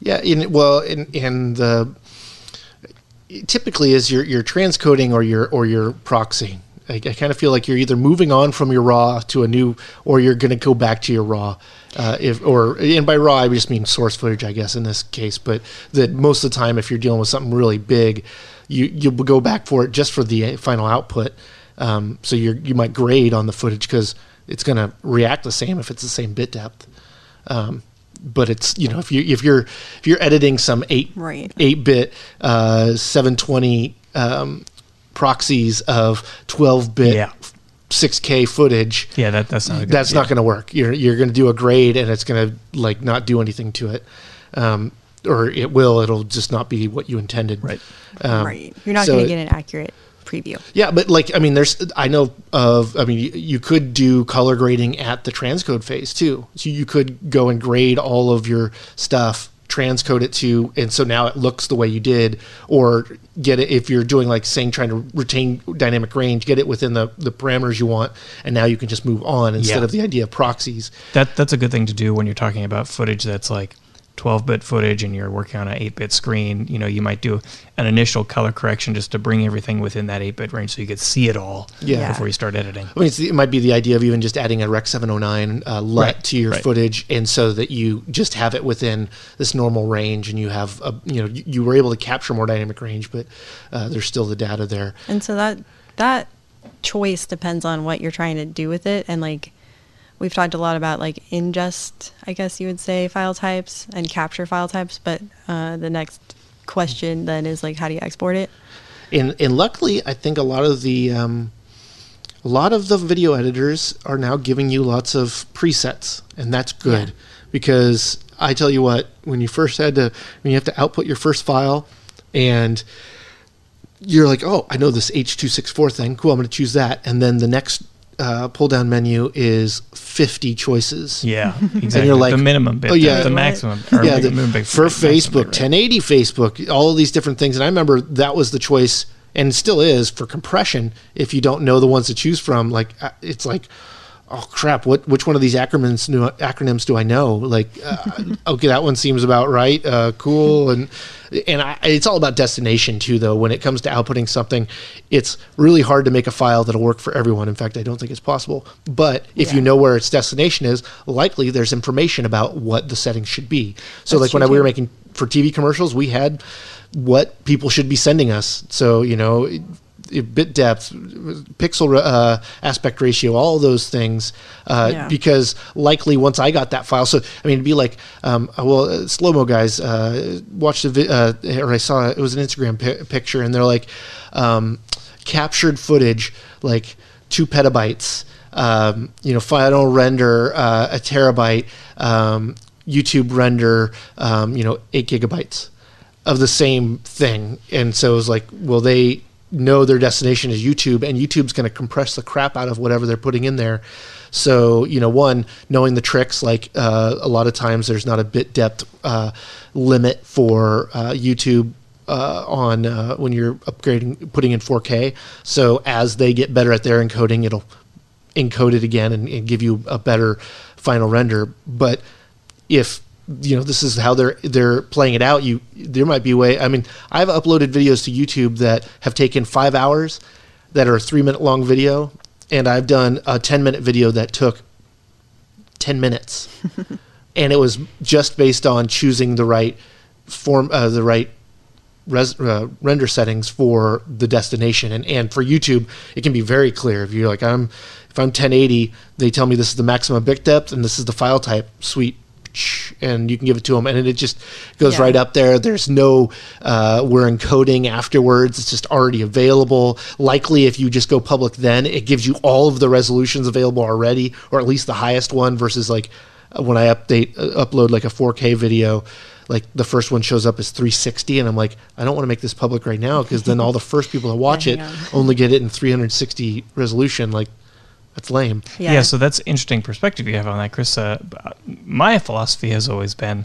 Yeah. In, well, in and the uh, typically is your your transcoding or your or your proxy. I, I kind of feel like you're either moving on from your RAW to a new, or you're gonna go back to your RAW. Uh, if or and by RAW I just mean source footage, I guess in this case. But that most of the time, if you're dealing with something really big, you you'll go back for it just for the final output. Um, so you you might grade on the footage because it's going to react the same if it's the same bit depth. Um, but it's you know if you if you're if you're editing some eight right. eight bit uh, seven twenty um, proxies of twelve bit. Yeah. six K footage. Yeah, that that's not a good, that's yeah. not going to work. You're you're going to do a grade and it's going to like not do anything to it. Um, or it will, it'll just not be what you intended. Right. Um, right. You're not so going to get an accurate preview. Yeah, but like, I mean, there's, I know of, I mean, you, you could do color grading at the transcode phase too. So you could go and grade all of your stuff, transcode it to, and so now it looks the way you did, or get it, if you're doing like saying, trying to retain dynamic range, get it within the, the parameters you want. And now you can just move on instead yeah. of the idea of proxies. That That's a good thing to do when you're talking about footage that's like twelve bit footage and you're working on an eight bit screen. You know, you might do an initial color correction just to bring everything within that eight bit range so you could see it all yeah. before you start editing. I mean, it's, it might be the idea of even just adding a rec seven oh nine uh, L U T right. to your right. footage, and so that you just have it within this normal range and you have, a, you know, you, you were able to capture more dynamic range, but uh, there's still the data there. And so that, that choice depends on what you're trying to do with it. And like, we've talked a lot about like ingest, I guess you would say, file types and capture file types. But uh, the next question then is like, how do you export it? And, and luckily, I think a lot of the um, a lot of the video editors are now giving you lots of presets, and that's good yeah. because I tell you what, when you first had to, when you have to output your first file, and you're like, oh, I know this H two sixty-four thing, cool, I'm going to choose that, and then the next uh, pull down menu is fifty choices. Yeah, exactly. And you're like, the minimum bit, oh, yeah, the, the maximum. Or yeah, the, minimum bit, for Facebook, bit, right? ten eighty Facebook, all of these different things. And I remember that was the choice, and it still is, for compression. If you don't know the ones to choose from, like it's like, oh crap, what which one of these acronyms acronyms do I know? Like, uh, okay, that one seems about right. Uh, cool, and and I, it's all about destination too, though. When it comes to outputting something, it's really hard to make a file that'll work for everyone. In fact, I don't think it's possible. But if yeah. you know where its destination is, likely there's information about what the settings should be. So, That's like when I, we were making for T V commercials, we had what people should be sending us. So you know. It, bit depth, pixel uh, aspect ratio, all those things, uh, yeah. because likely once I got that file, so I mean, it'd be like, um, well, uh, slow-mo guys uh, watched, the uh, or I saw, it was an Instagram pi picture, and they're like, um, captured footage, like two petabytes, um, you know, final render, uh, a terabyte, um, YouTube render, um, you know, eight gigabytes of the same thing. And so it was like, well, they... know their destination is YouTube, and YouTube's going to compress the crap out of whatever they're putting in there. So, you know, one, knowing the tricks, like uh, a lot of times there's not a bit depth uh, limit for uh, YouTube uh, on uh, when you're upgrading, putting in four K. So as they get better at their encoding, it'll encode it again and, and give you a better final render. But if you know, this is how they're they're playing it out. You there might be a way. I mean, I've uploaded videos to YouTube that have taken five hours, that are a three minute long video, and I've done a ten minute video that took ten minutes, and it was just based on choosing the right form, uh, the right res, uh, render settings for the destination. And and for YouTube, it can be very clear. If you're like, I'm if I'm ten eighty, they tell me this is the maximum bit depth and this is the file type. Sweet. And you can give it to them, and it just goes yeah. right up there. There's no uh, we're encoding afterwards. It's just already available. Likely, if you just go public, then it gives you all of the resolutions available already, or at least the highest one. Versus like when I update uh, upload like a four K video, like the first one shows up as three sixty, and I'm like, I don't want to make this public right now because then all the first people that watch yeah, it on. only get it in three sixty resolution. Like. That's lame. Yeah. yeah, so that's interesting perspective you have on that, Chris. Uh, my philosophy has always been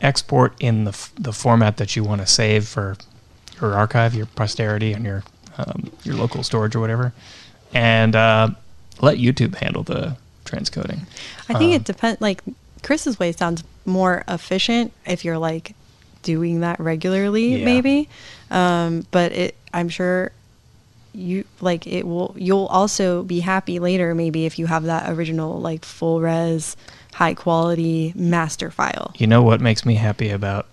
export in the f the format that you want to save for your archive, your posterity, and your um, your local storage or whatever, and uh, let YouTube handle the transcoding. I think um, it depends. Like Chris's way sounds more efficient if you're like doing that regularly, yeah. maybe. Um, but it, I'm sure. You like it will you'll also be happy later maybe if you have that original like full res high quality master file. You know what makes me happy about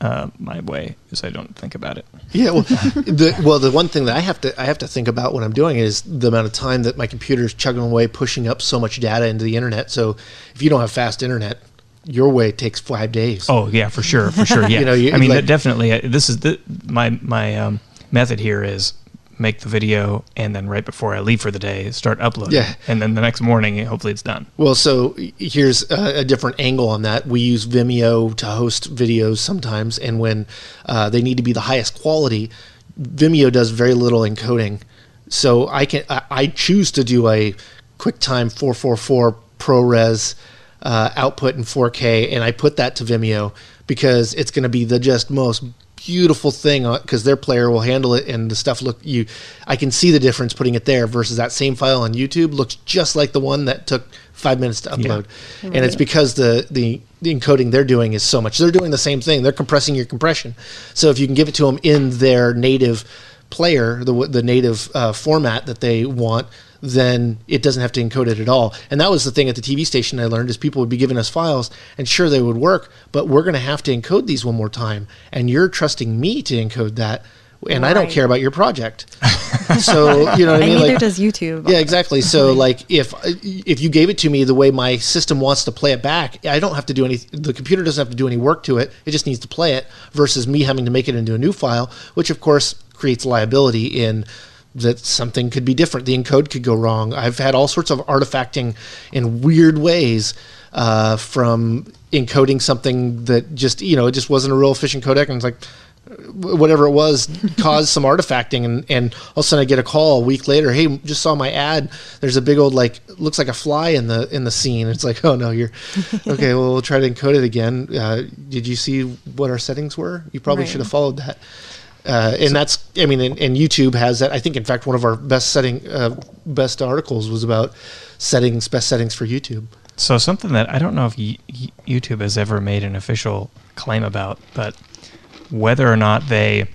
uh, my way is I don't think about it. Yeah, well the well the one thing that I have to I have to think about when I'm doing it is the amount of time that my computer is chugging away pushing up so much data into the internet. So if you don't have fast internet, your way takes five days. Oh yeah, for sure, for sure. Yeah, you know, you, I mean like, definitely. Uh, this is the, my my um, method here is. Make the video, and then right before I leave for the day, start uploading. Yeah. And then the next morning, hopefully it's done. Well, so here's a, a different angle on that. We use Vimeo to host videos sometimes, and when uh, they need to be the highest quality, Vimeo does very little encoding. So I can I, I choose to do a QuickTime four four four ProRes uh, output in four K, and I put that to Vimeo because it's going to be the just most beautiful thing because their player will handle it and the stuff look you I can see the difference putting it there versus that same file on YouTube looks just like the one that took five minutes to upload. Yeah. Right. And it's because the, the the encoding they're doing is so much. They're doing the same thing. They're compressing your compression. So if you can give it to them in their native player, the, the native uh, format that they want, then it doesn't have to encode it at all. And that was the thing at the T V station I learned is people would be giving us files, and sure, they would work, but we're going to have to encode these one more time, and you're trusting me to encode that, and right. I don't care about your project. So, you know what I mean? And neither like, does YouTube. Yeah, exactly. So, like, if if you gave it to me the way my system wants to play it back, I don't have to do any, the computer doesn't have to do any work to it. It just needs to play it versus me having to make it into a new file, which, of course, creates liability in that something could be different. The encode could go wrong. I've had all sorts of artifacting in weird ways uh, from encoding something that just, you know, it just wasn't a real efficient codec. And it's like, whatever it was, caused some artifacting, and, and all of a sudden I get a call a week later, hey, just saw my ad, there's a big old, like, looks like a fly in the in the scene. It's like, oh no, you're, okay, well, we'll try to encode it again. Uh, did you see what our settings were? You probably right. should have followed that. Uh, and so, that's, I mean, and, and YouTube has that. I think, in fact, one of our best setting, uh, best articles was about settings, best settings for YouTube. So something that I don't know if y YouTube has ever made an official claim about, but whether or not they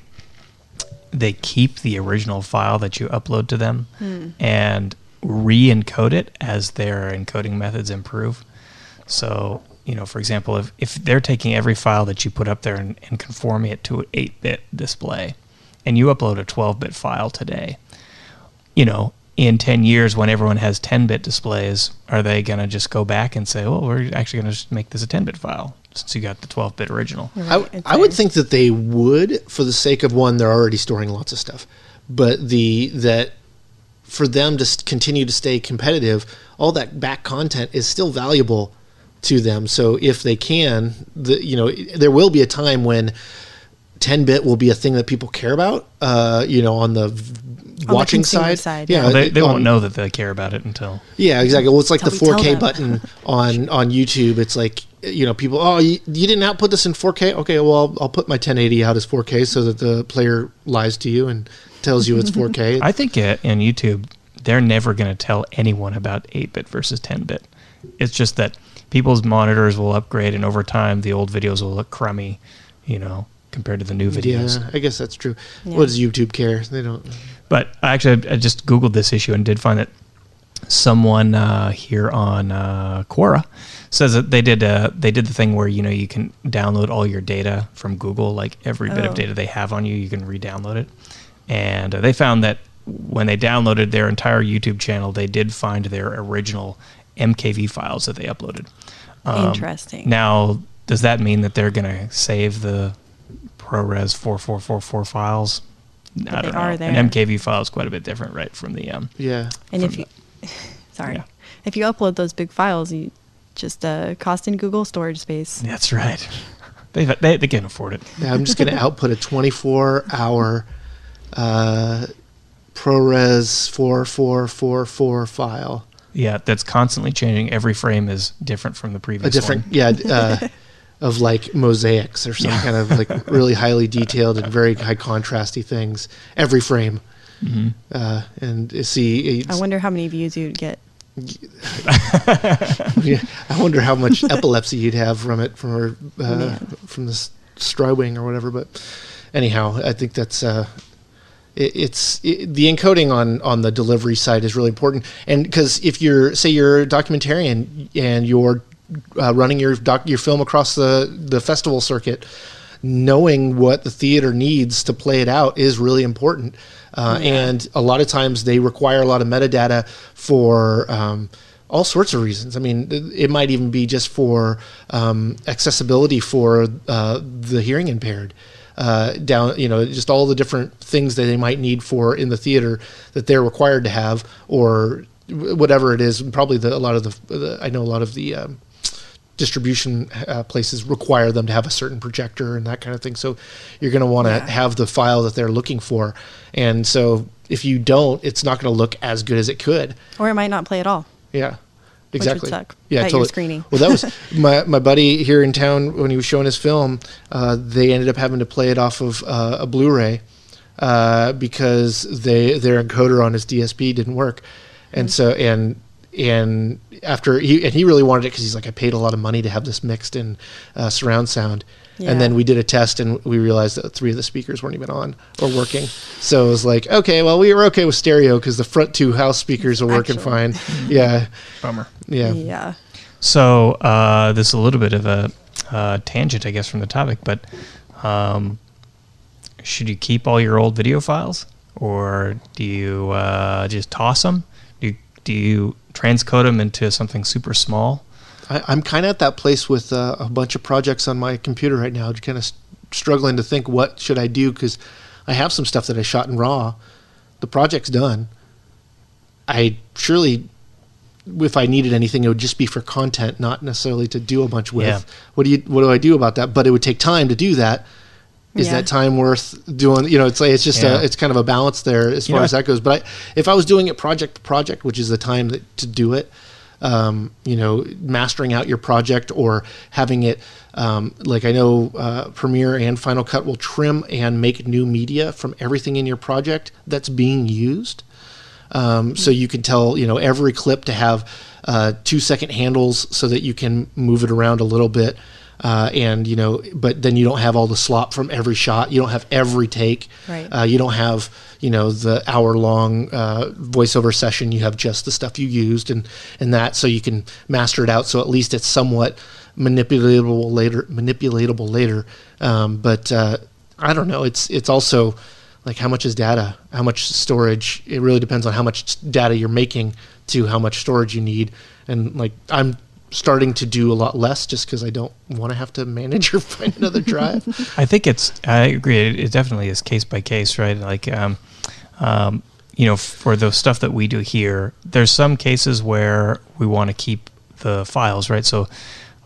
they keep the original file that you upload to them mm. and re-encode it as their encoding methods improve. So, you know, for example, if, if they're taking every file that you put up there and, and conforming it to an eight bit display, and you upload a twelve bit file today, you know, in ten years when everyone has ten bit displays, are they going to just go back and say, well, we're actually going to make this a ten bit file since you got the twelve bit original? Right. I, I would think that they would, for the sake of, one, they're already storing lots of stuff, but the that for them to continue to stay competitive, all that back content is still valuable to them. So if they can, the, you know, there will be a time when ten bit will be a thing that people care about, uh, you know, on the on watching the side. side. Yeah, well, they, they um, won't know that they care about it until. Yeah, exactly. Well, it's like the four K button on, on YouTube. It's like, you know, people, oh, you, you didn't output this in four K? Okay, well, I'll, I'll put my ten eighty out as four K so that the player lies to you and tells you it's four K. I think it, in YouTube, they're never going to tell anyone about eight bit versus ten bit. It's just that people's monitors will upgrade, and over time, the old videos will look crummy, you know, compared to the new videos. Yeah, I guess that's true. Yeah. What does YouTube care? They don't. But actually, I just Googled this issue and did find that someone uh, here on uh, Quora says that they did uh, they did the thing where, you know, you can download all your data from Google, like every oh. bit of data they have on you, you can re-download it. And uh, they found that when they downloaded their entire YouTube channel, they did find their original M K V files that they uploaded. Um, Interesting. Now, does that mean that they're going to save the ProRes four four four four files? No, I don't know. An M K V file is quite a bit different, right, from the um. Yeah. And if you, the, sorry, yeah. if you upload those big files, you just uh, cost in Google storage space. That's right. They they they can't afford it. Yeah, I'm just going to output a twenty-four hour uh, ProRes four four four four file. Yeah, that's constantly changing. Every frame is different from the previous. A different, one. yeah, uh, of like mosaics or some yeah. kind of like really highly detailed and very high contrasty things. Every frame, mm-hmm. uh, and see. I wonder how many views you'd get. yeah, I wonder how much epilepsy you'd have from it, from her, uh, from the strobing or whatever. But anyhow, I think that's. Uh, It's it, the encoding on on the delivery side is really important, and because if you're say you're a documentarian and you're uh, running your doc your film across the the festival circuit, knowing what the theater needs to play it out is really important. Uh, yeah. And a lot of times they require a lot of metadata for um, all sorts of reasons. I mean, it might even be just for um, accessibility for uh, the hearing impaired. Uh, down, you know, just all the different things that they might need for in the theater that they're required to have, or whatever it is. Probably the, a lot of the, the, I know a lot of the um, distribution uh, places require them to have a certain projector and that kind of thing. So you're going to want to yeah. have the file that they're looking for. And so if you don't, it's not going to look as good as it could. Or it might not play at all. Yeah. Exactly. Which would suck yeah, at totally. your screening. Well, that was my my buddy here in town when he was showing his film. Uh, they ended up having to play it off of uh, a Blu-ray uh, because they their encoder on his D S P didn't work, and mm-hmm. so and and after he and he really wanted it because he's like, I paid a lot of money to have this mixed in uh, surround sound. Yeah. And then we did a test, and we realized that three of the speakers weren't even on or working. So it was like, okay, well, we were okay with stereo because the front two house speakers are working Actually. fine. Yeah. Bummer. Yeah. Yeah. So uh, this is a little bit of a uh, tangent, I guess, from the topic, but um, should you keep all your old video files, or do you uh, just toss them? Do you, do you transcode them into something super small? I, I'm kind of at that place with uh, a bunch of projects on my computer right now, kind of struggling to think what should I do, because I have some stuff that I shot in RAW. The project's done. I surely, if I needed anything, it would just be for content, not necessarily to do a bunch with. Yeah. What do you? What do I do about that? But it would take time to do that. is yeah. that time worth doing? You know, it's like it's just yeah. a, it's kind of a balance there as far yeah. as that goes. But I, if I was doing it project to project, which is the time that, to do it, um, you know, mastering out your project or having it, um, like I know uh, Premiere and Final Cut will trim and make new media from everything in your project that's being used. Um, so you can tell, you know, every clip to have uh, two second handles so that you can move it around a little bit. Uh, and, you know, but then you don't have all the slop from every shot. You don't have every take. Right. Uh, you don't have, you know, the hour long uh, voiceover session. You have just the stuff you used and, and that. So you can master it out. So at least it's somewhat manipulatable later, manipulatable later. Um, but uh, I don't know. It's, it's also... like how much is data, how much storage? It really depends on how much data you're making to how much storage you need. And like I'm starting to do a lot less just because I don't want to have to manage or find another drive. I think it's, I agree, it definitely is case by case, right? Like, um, um, you know, for the stuff that we do here, there's some cases where we want to keep the files, right? So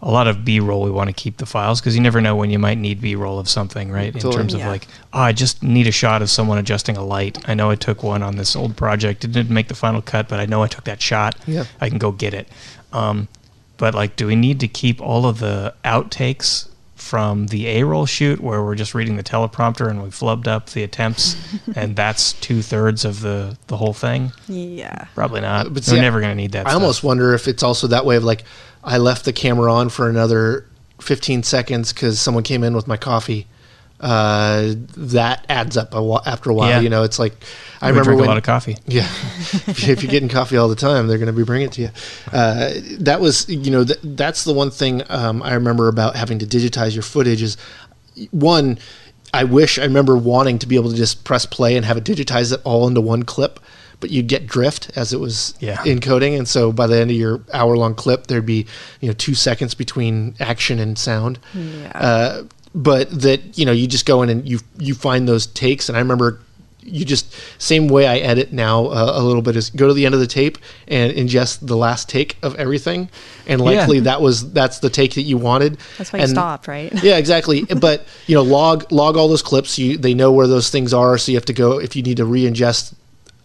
a lot of B-roll, we want to keep the files because you never know when you might need B-roll of something, right? Totally. In terms yeah. of like, oh, I just need a shot of someone adjusting a light. I know I took one on this old project. It didn't make the final cut, but I know I took that shot. Yeah. I can go get it. Um, but like, do we need to keep all of the outtakes from the A-roll shoot where we're just reading the teleprompter and we flubbed up the attempts and that's two-thirds of the, the whole thing? Yeah. Probably not. Uh, but see, we're never going to need that I stuff. Almost wonder if it's also that way of like, I left the camera on for another fifteen seconds because someone came in with my coffee. Uh, that adds up a while, after a while. Yeah. You know, it's like I we remember drink when, a lot of coffee. Yeah, if you're getting coffee all the time, they're going to be bringing it to you. Uh, that was, you know, th that's the one thing um, I remember about having to digitize your footage is one. I wish I remember wanting to be able to just press play and have it digitize it all into one clip. But you'd get drift as it was yeah. encoding. And so by the end of your hour long clip, there'd be, you know, two seconds between action and sound. Yeah. Uh, but that, you know, you just go in and you, you find those takes. And I remember you just, same way I edit now uh, a little bit is go to the end of the tape and ingest the last take of everything. And likely yeah. that was, that's the take that you wanted. That's why and, you stopped, right? Yeah, exactly. But, you know, log, log all those clips. You, they know where those things are. So you have to go, if you need to re-ingest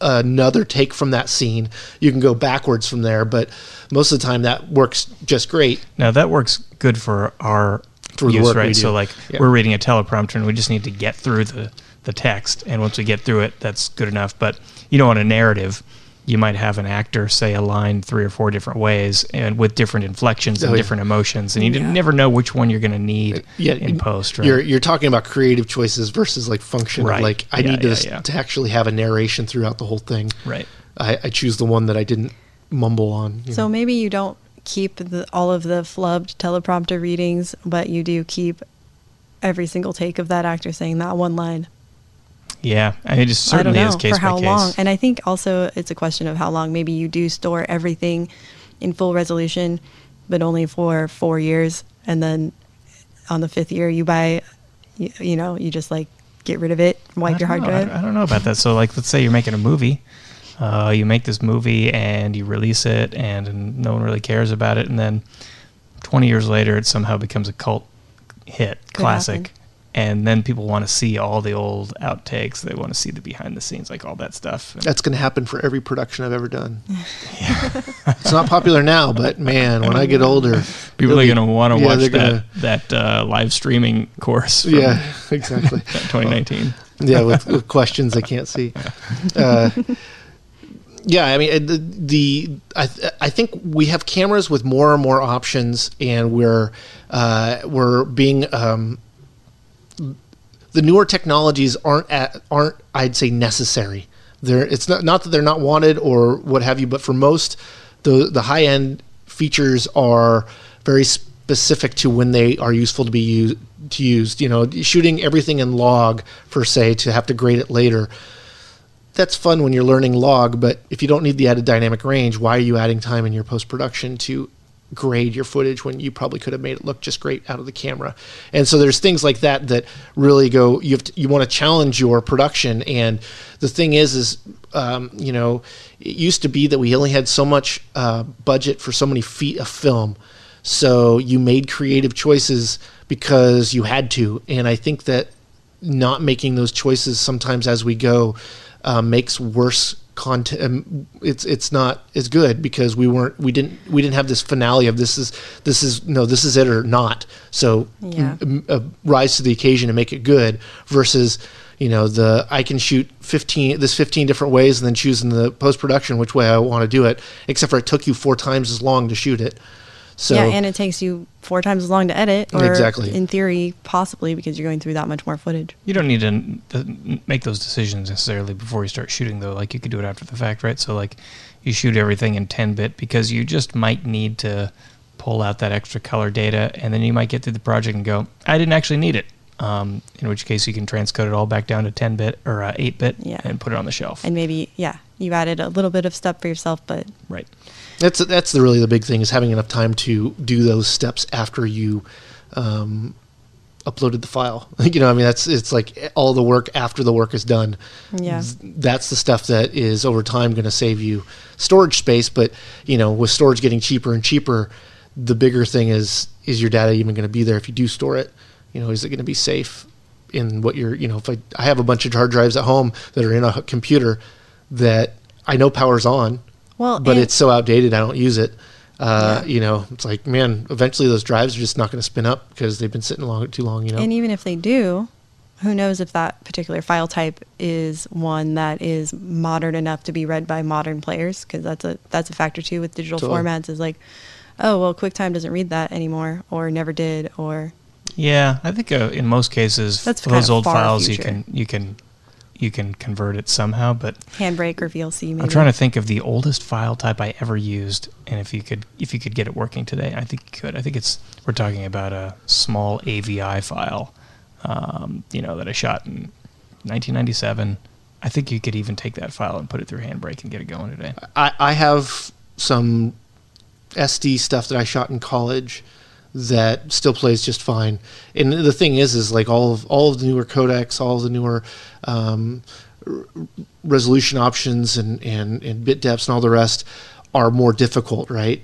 another take from that scene, you can go backwards from there, but most of the time that works just great. Now that works good for our for use, the work right? We do. So like yeah. we're reading a teleprompter and we just need to get through the, the text. And once we get through it, that's good enough. But you know, on a narrative, you might have an actor say a line three or four different ways and with different inflections and oh, yeah. different emotions. And you yeah. never know which one you're going to need yeah, in post. Right? You're, you're talking about creative choices versus like function. Right. Like I yeah, need to, yeah, yeah. to actually have a narration throughout the whole thing. Right. I, I choose the one that I didn't mumble on. So know. Maybe you don't keep the, all of the flubbed teleprompter readings, but you do keep every single take of that actor saying that one line. Yeah, I mean, it just certainly I don't know, is case for how by case. Long. And I think also it's a question of how long. Maybe you do store everything in full resolution, but only for four years. And then on the fifth year, you buy, you, you know, you just like get rid of it, wipe your hard know. drive. I don't know about that. So like, let's say you're making a movie. Uh, you make this movie and you release it and, and no one really cares about it. And then twenty years later, it somehow becomes a cult hit, Could classic. Happen. And then people want to see all the old outtakes. They want to see the behind the scenes, like all that stuff. And that's going to happen for every production I've ever done. Yeah. It's not popular now, but man, when I get older, people are going to want to yeah, watch that gonna, that uh, live streaming course. Yeah, exactly. twenty nineteen. Well, yeah, with, with questions I can't see. Uh, yeah, I mean, the, the I th I think we have cameras with more and more options, and we're uh, we're being um, the newer technologies aren't at, aren't I'd say necessary. They're, it's not not that they're not wanted or what have you, but for most, the the high end features are very specific to when they are useful to be used. To used, you know, shooting everything in log per se to have to grade it later. That's fun when you're learning log, but if you don't need the added dynamic range, why are you adding time in your post production to grade your footage when you probably could have made it look just great out of the camera? And so there's things like that that really go, you have to, you want to challenge your production. And the thing is, is, um, you know, it used to be that we only had so much uh, budget for so many feet of film. So you made creative choices because you had to. And I think that not making those choices sometimes as we go uh, makes worse content. It's it's not as good because we weren't we didn't we didn't have this finale of this is this is no this is it or not. So yeah. m- m- rise to the occasion and make it good versus. You know, the I can shoot fifteen this fifteen different ways and then choose in the post production which way I want to do it. Except for it took you four times as long to shoot it. So yeah, and it takes you four times as long to edit. Or exactly. In theory, possibly because you're going through that much more footage. You don't need to make those decisions necessarily before you start shooting, though. Like you could do it after the fact, right? So like you shoot everything in ten bit because you just might need to pull out that extra color data, and then you might get through the project and go, I didn't actually need it. Um, in which case you can transcode it all back down to ten bit or uh, eight bit yeah. and put it on the shelf. And maybe, yeah, you added a little bit of stuff for yourself, but... Right. That's that's the, really the big thing is having enough time to do those steps after you um, uploaded the file. You know, I mean, that's it's like all the work after the work is done. Yeah. That's the stuff that is over time going to save you storage space, but, you know, with storage getting cheaper and cheaper, the bigger thing is, is your data even going to be there if you do store it? You know, is it going to be safe in what you're, you know, if I, I have a bunch of hard drives at home that are in a computer that I know powers on, well, but it's so outdated I don't use it. Uh, yeah. You know, it's like, man, eventually those drives are just not going to spin up because they've been sitting long too long, you know. And even if they do, who knows if that particular file type is one that is modern enough to be read by modern players, because that's a, that's a factor too with digital totally. formats is like, oh, well, QuickTime doesn't read that anymore or never did or... Yeah, I think uh, in most cases that's those old files future. you can you can you can convert it somehow. But Handbrake or V L C. Maybe. I'm trying to think of the oldest file type I ever used, and if you could if you could get it working today, I think you could. I think it's we're talking about a small A V I file, um, you know, that I shot in nineteen ninety-seven. I think you could even take that file and put it through Handbrake and get it going today. I, I have some S D stuff that I shot in college that still plays just fine. And the thing is, is like all of all of the newer codecs, all of the newer um, r- resolution options and, and, and bit depths and all the rest are more difficult, right?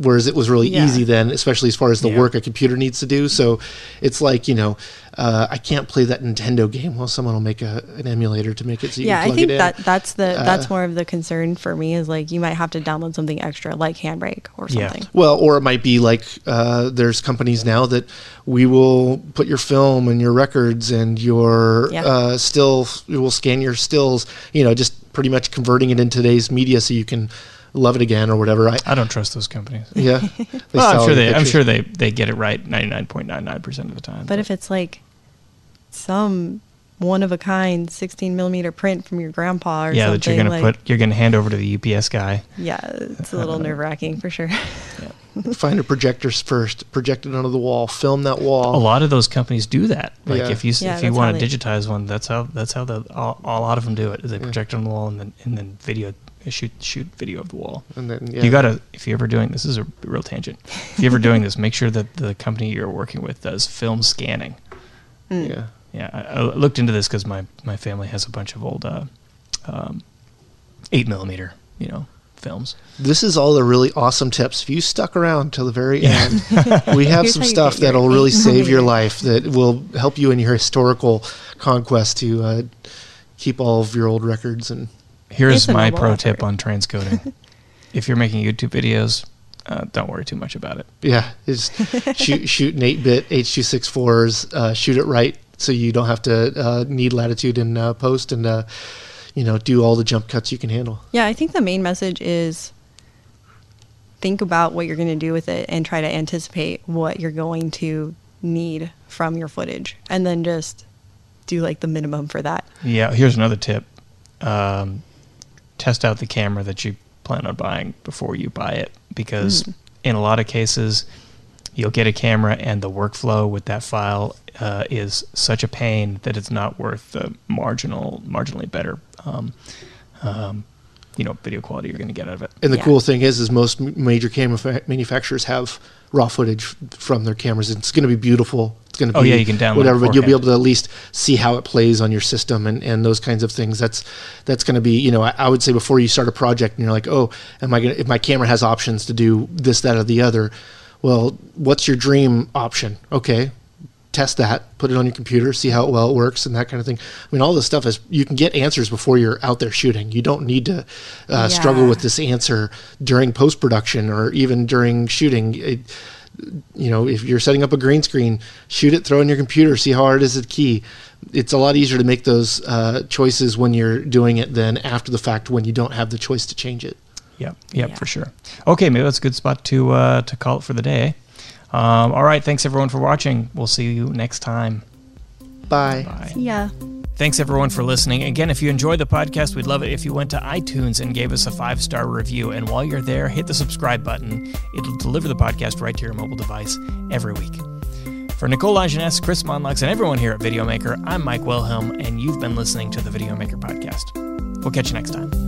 Whereas it was really yeah. easy then, especially as far as the yeah. work a computer needs to do. So it's like, you know, uh, I can't play that Nintendo game. Well, someone will make a, an emulator to make it so you yeah, can plug it in. Yeah, I think that, that's the uh, that's more of the concern for me is like you might have to download something extra like Handbrake or something. Yeah. Well, or it might be like uh, there's companies now that we will put your film and your records and your yeah. uh, still, we will scan your stills, you know, just pretty much converting it in today's media so you can love it again or whatever. I, I don't trust those companies. Yeah. Well, I'm sure they I'm sure they, they get it right ninety-nine point nine nine percent of the time. But, but if it's like some one of a kind sixteen millimeter print from your grandpa or yeah, something. Yeah, that you're going like, to put, you're going to hand over to the U P S guy. Yeah, it's a little nerve wracking for sure. Yeah. Find a projector first, project it onto the wall, film that wall. A lot of those companies do that. Like yeah. if you yeah, if you want to digitize one, that's how that's how the all, a lot of them do it. Is they project yeah. it on the wall and then and then video shoot shoot video of the wall. And then yeah. you gotta, if you're ever doing this, is a real tangent, if you're ever doing this, make sure that the company you're working with does film scanning. mm. yeah yeah I, I looked into this because my my family has a bunch of old uh um eight millimeter you know films. This is all the really awesome tips. If you stuck around till the very yeah. end, we have Here's some stuff that'll really save your life, that will help you in your historical conquest to uh keep all of your old records. And here's my pro effort. tip on transcoding. If you're making YouTube videos, uh, don't worry too much about it. Yeah, just shoot, shoot an eight bit H two sixty-fours, uh, shoot it right so you don't have to uh, need latitude in uh, post, and uh, you know, do all the jump cuts you can handle. Yeah, I think the main message is think about what you're going to do with it and try to anticipate what you're going to need from your footage, and then just do like the minimum for that. Yeah, here's another tip. Um, test out the camera that you plan on buying before you buy it, because mm. in a lot of cases you'll get a camera and the workflow with that file uh, is such a pain that it's not worth the marginal marginally better um, um, you know video quality you're going to get out of it. And the yeah. cool thing is is most major camera fa- manufacturers have raw footage from their cameras. It's going to be beautiful. It's going to be oh, yeah, you can download whatever, but you'll be able to at least see how it plays on your system and, and those kinds of things. That's that's going to be, you know, I, I would say before you start a project and you're like, oh, am I gonna, if my camera has options to do this, that, or the other, well, what's your dream option? Okay, test that, put it on your computer, see how well it works and that kind of thing. I mean, all this stuff is, you can get answers before you're out there shooting. You don't need to uh, yeah. struggle with this answer during post-production or even during shooting. It, you know, if you're setting up a green screen, shoot it, throw it in your computer, see how hard is it key. It's a lot easier to make those uh, choices when you're doing it than after the fact when you don't have the choice to change it. Yep, yep, yeah. for sure. Okay, maybe that's a good spot to, uh, to call it for the day. Um, all right, thanks everyone for watching. We'll see you next time. Bye. Bye. Yeah. Thanks everyone for listening. Again, if you enjoyed the podcast, we'd love it if you went to iTunes and gave us a five star review. And while you're there, hit the subscribe button. It'll deliver the podcast right to your mobile device every week. For Nicole Lajeunesse, Chris Monlux, and everyone here at Video Maker, I'm Mike Wilhelm, and you've been listening to the Video Maker Podcast. We'll catch you next time.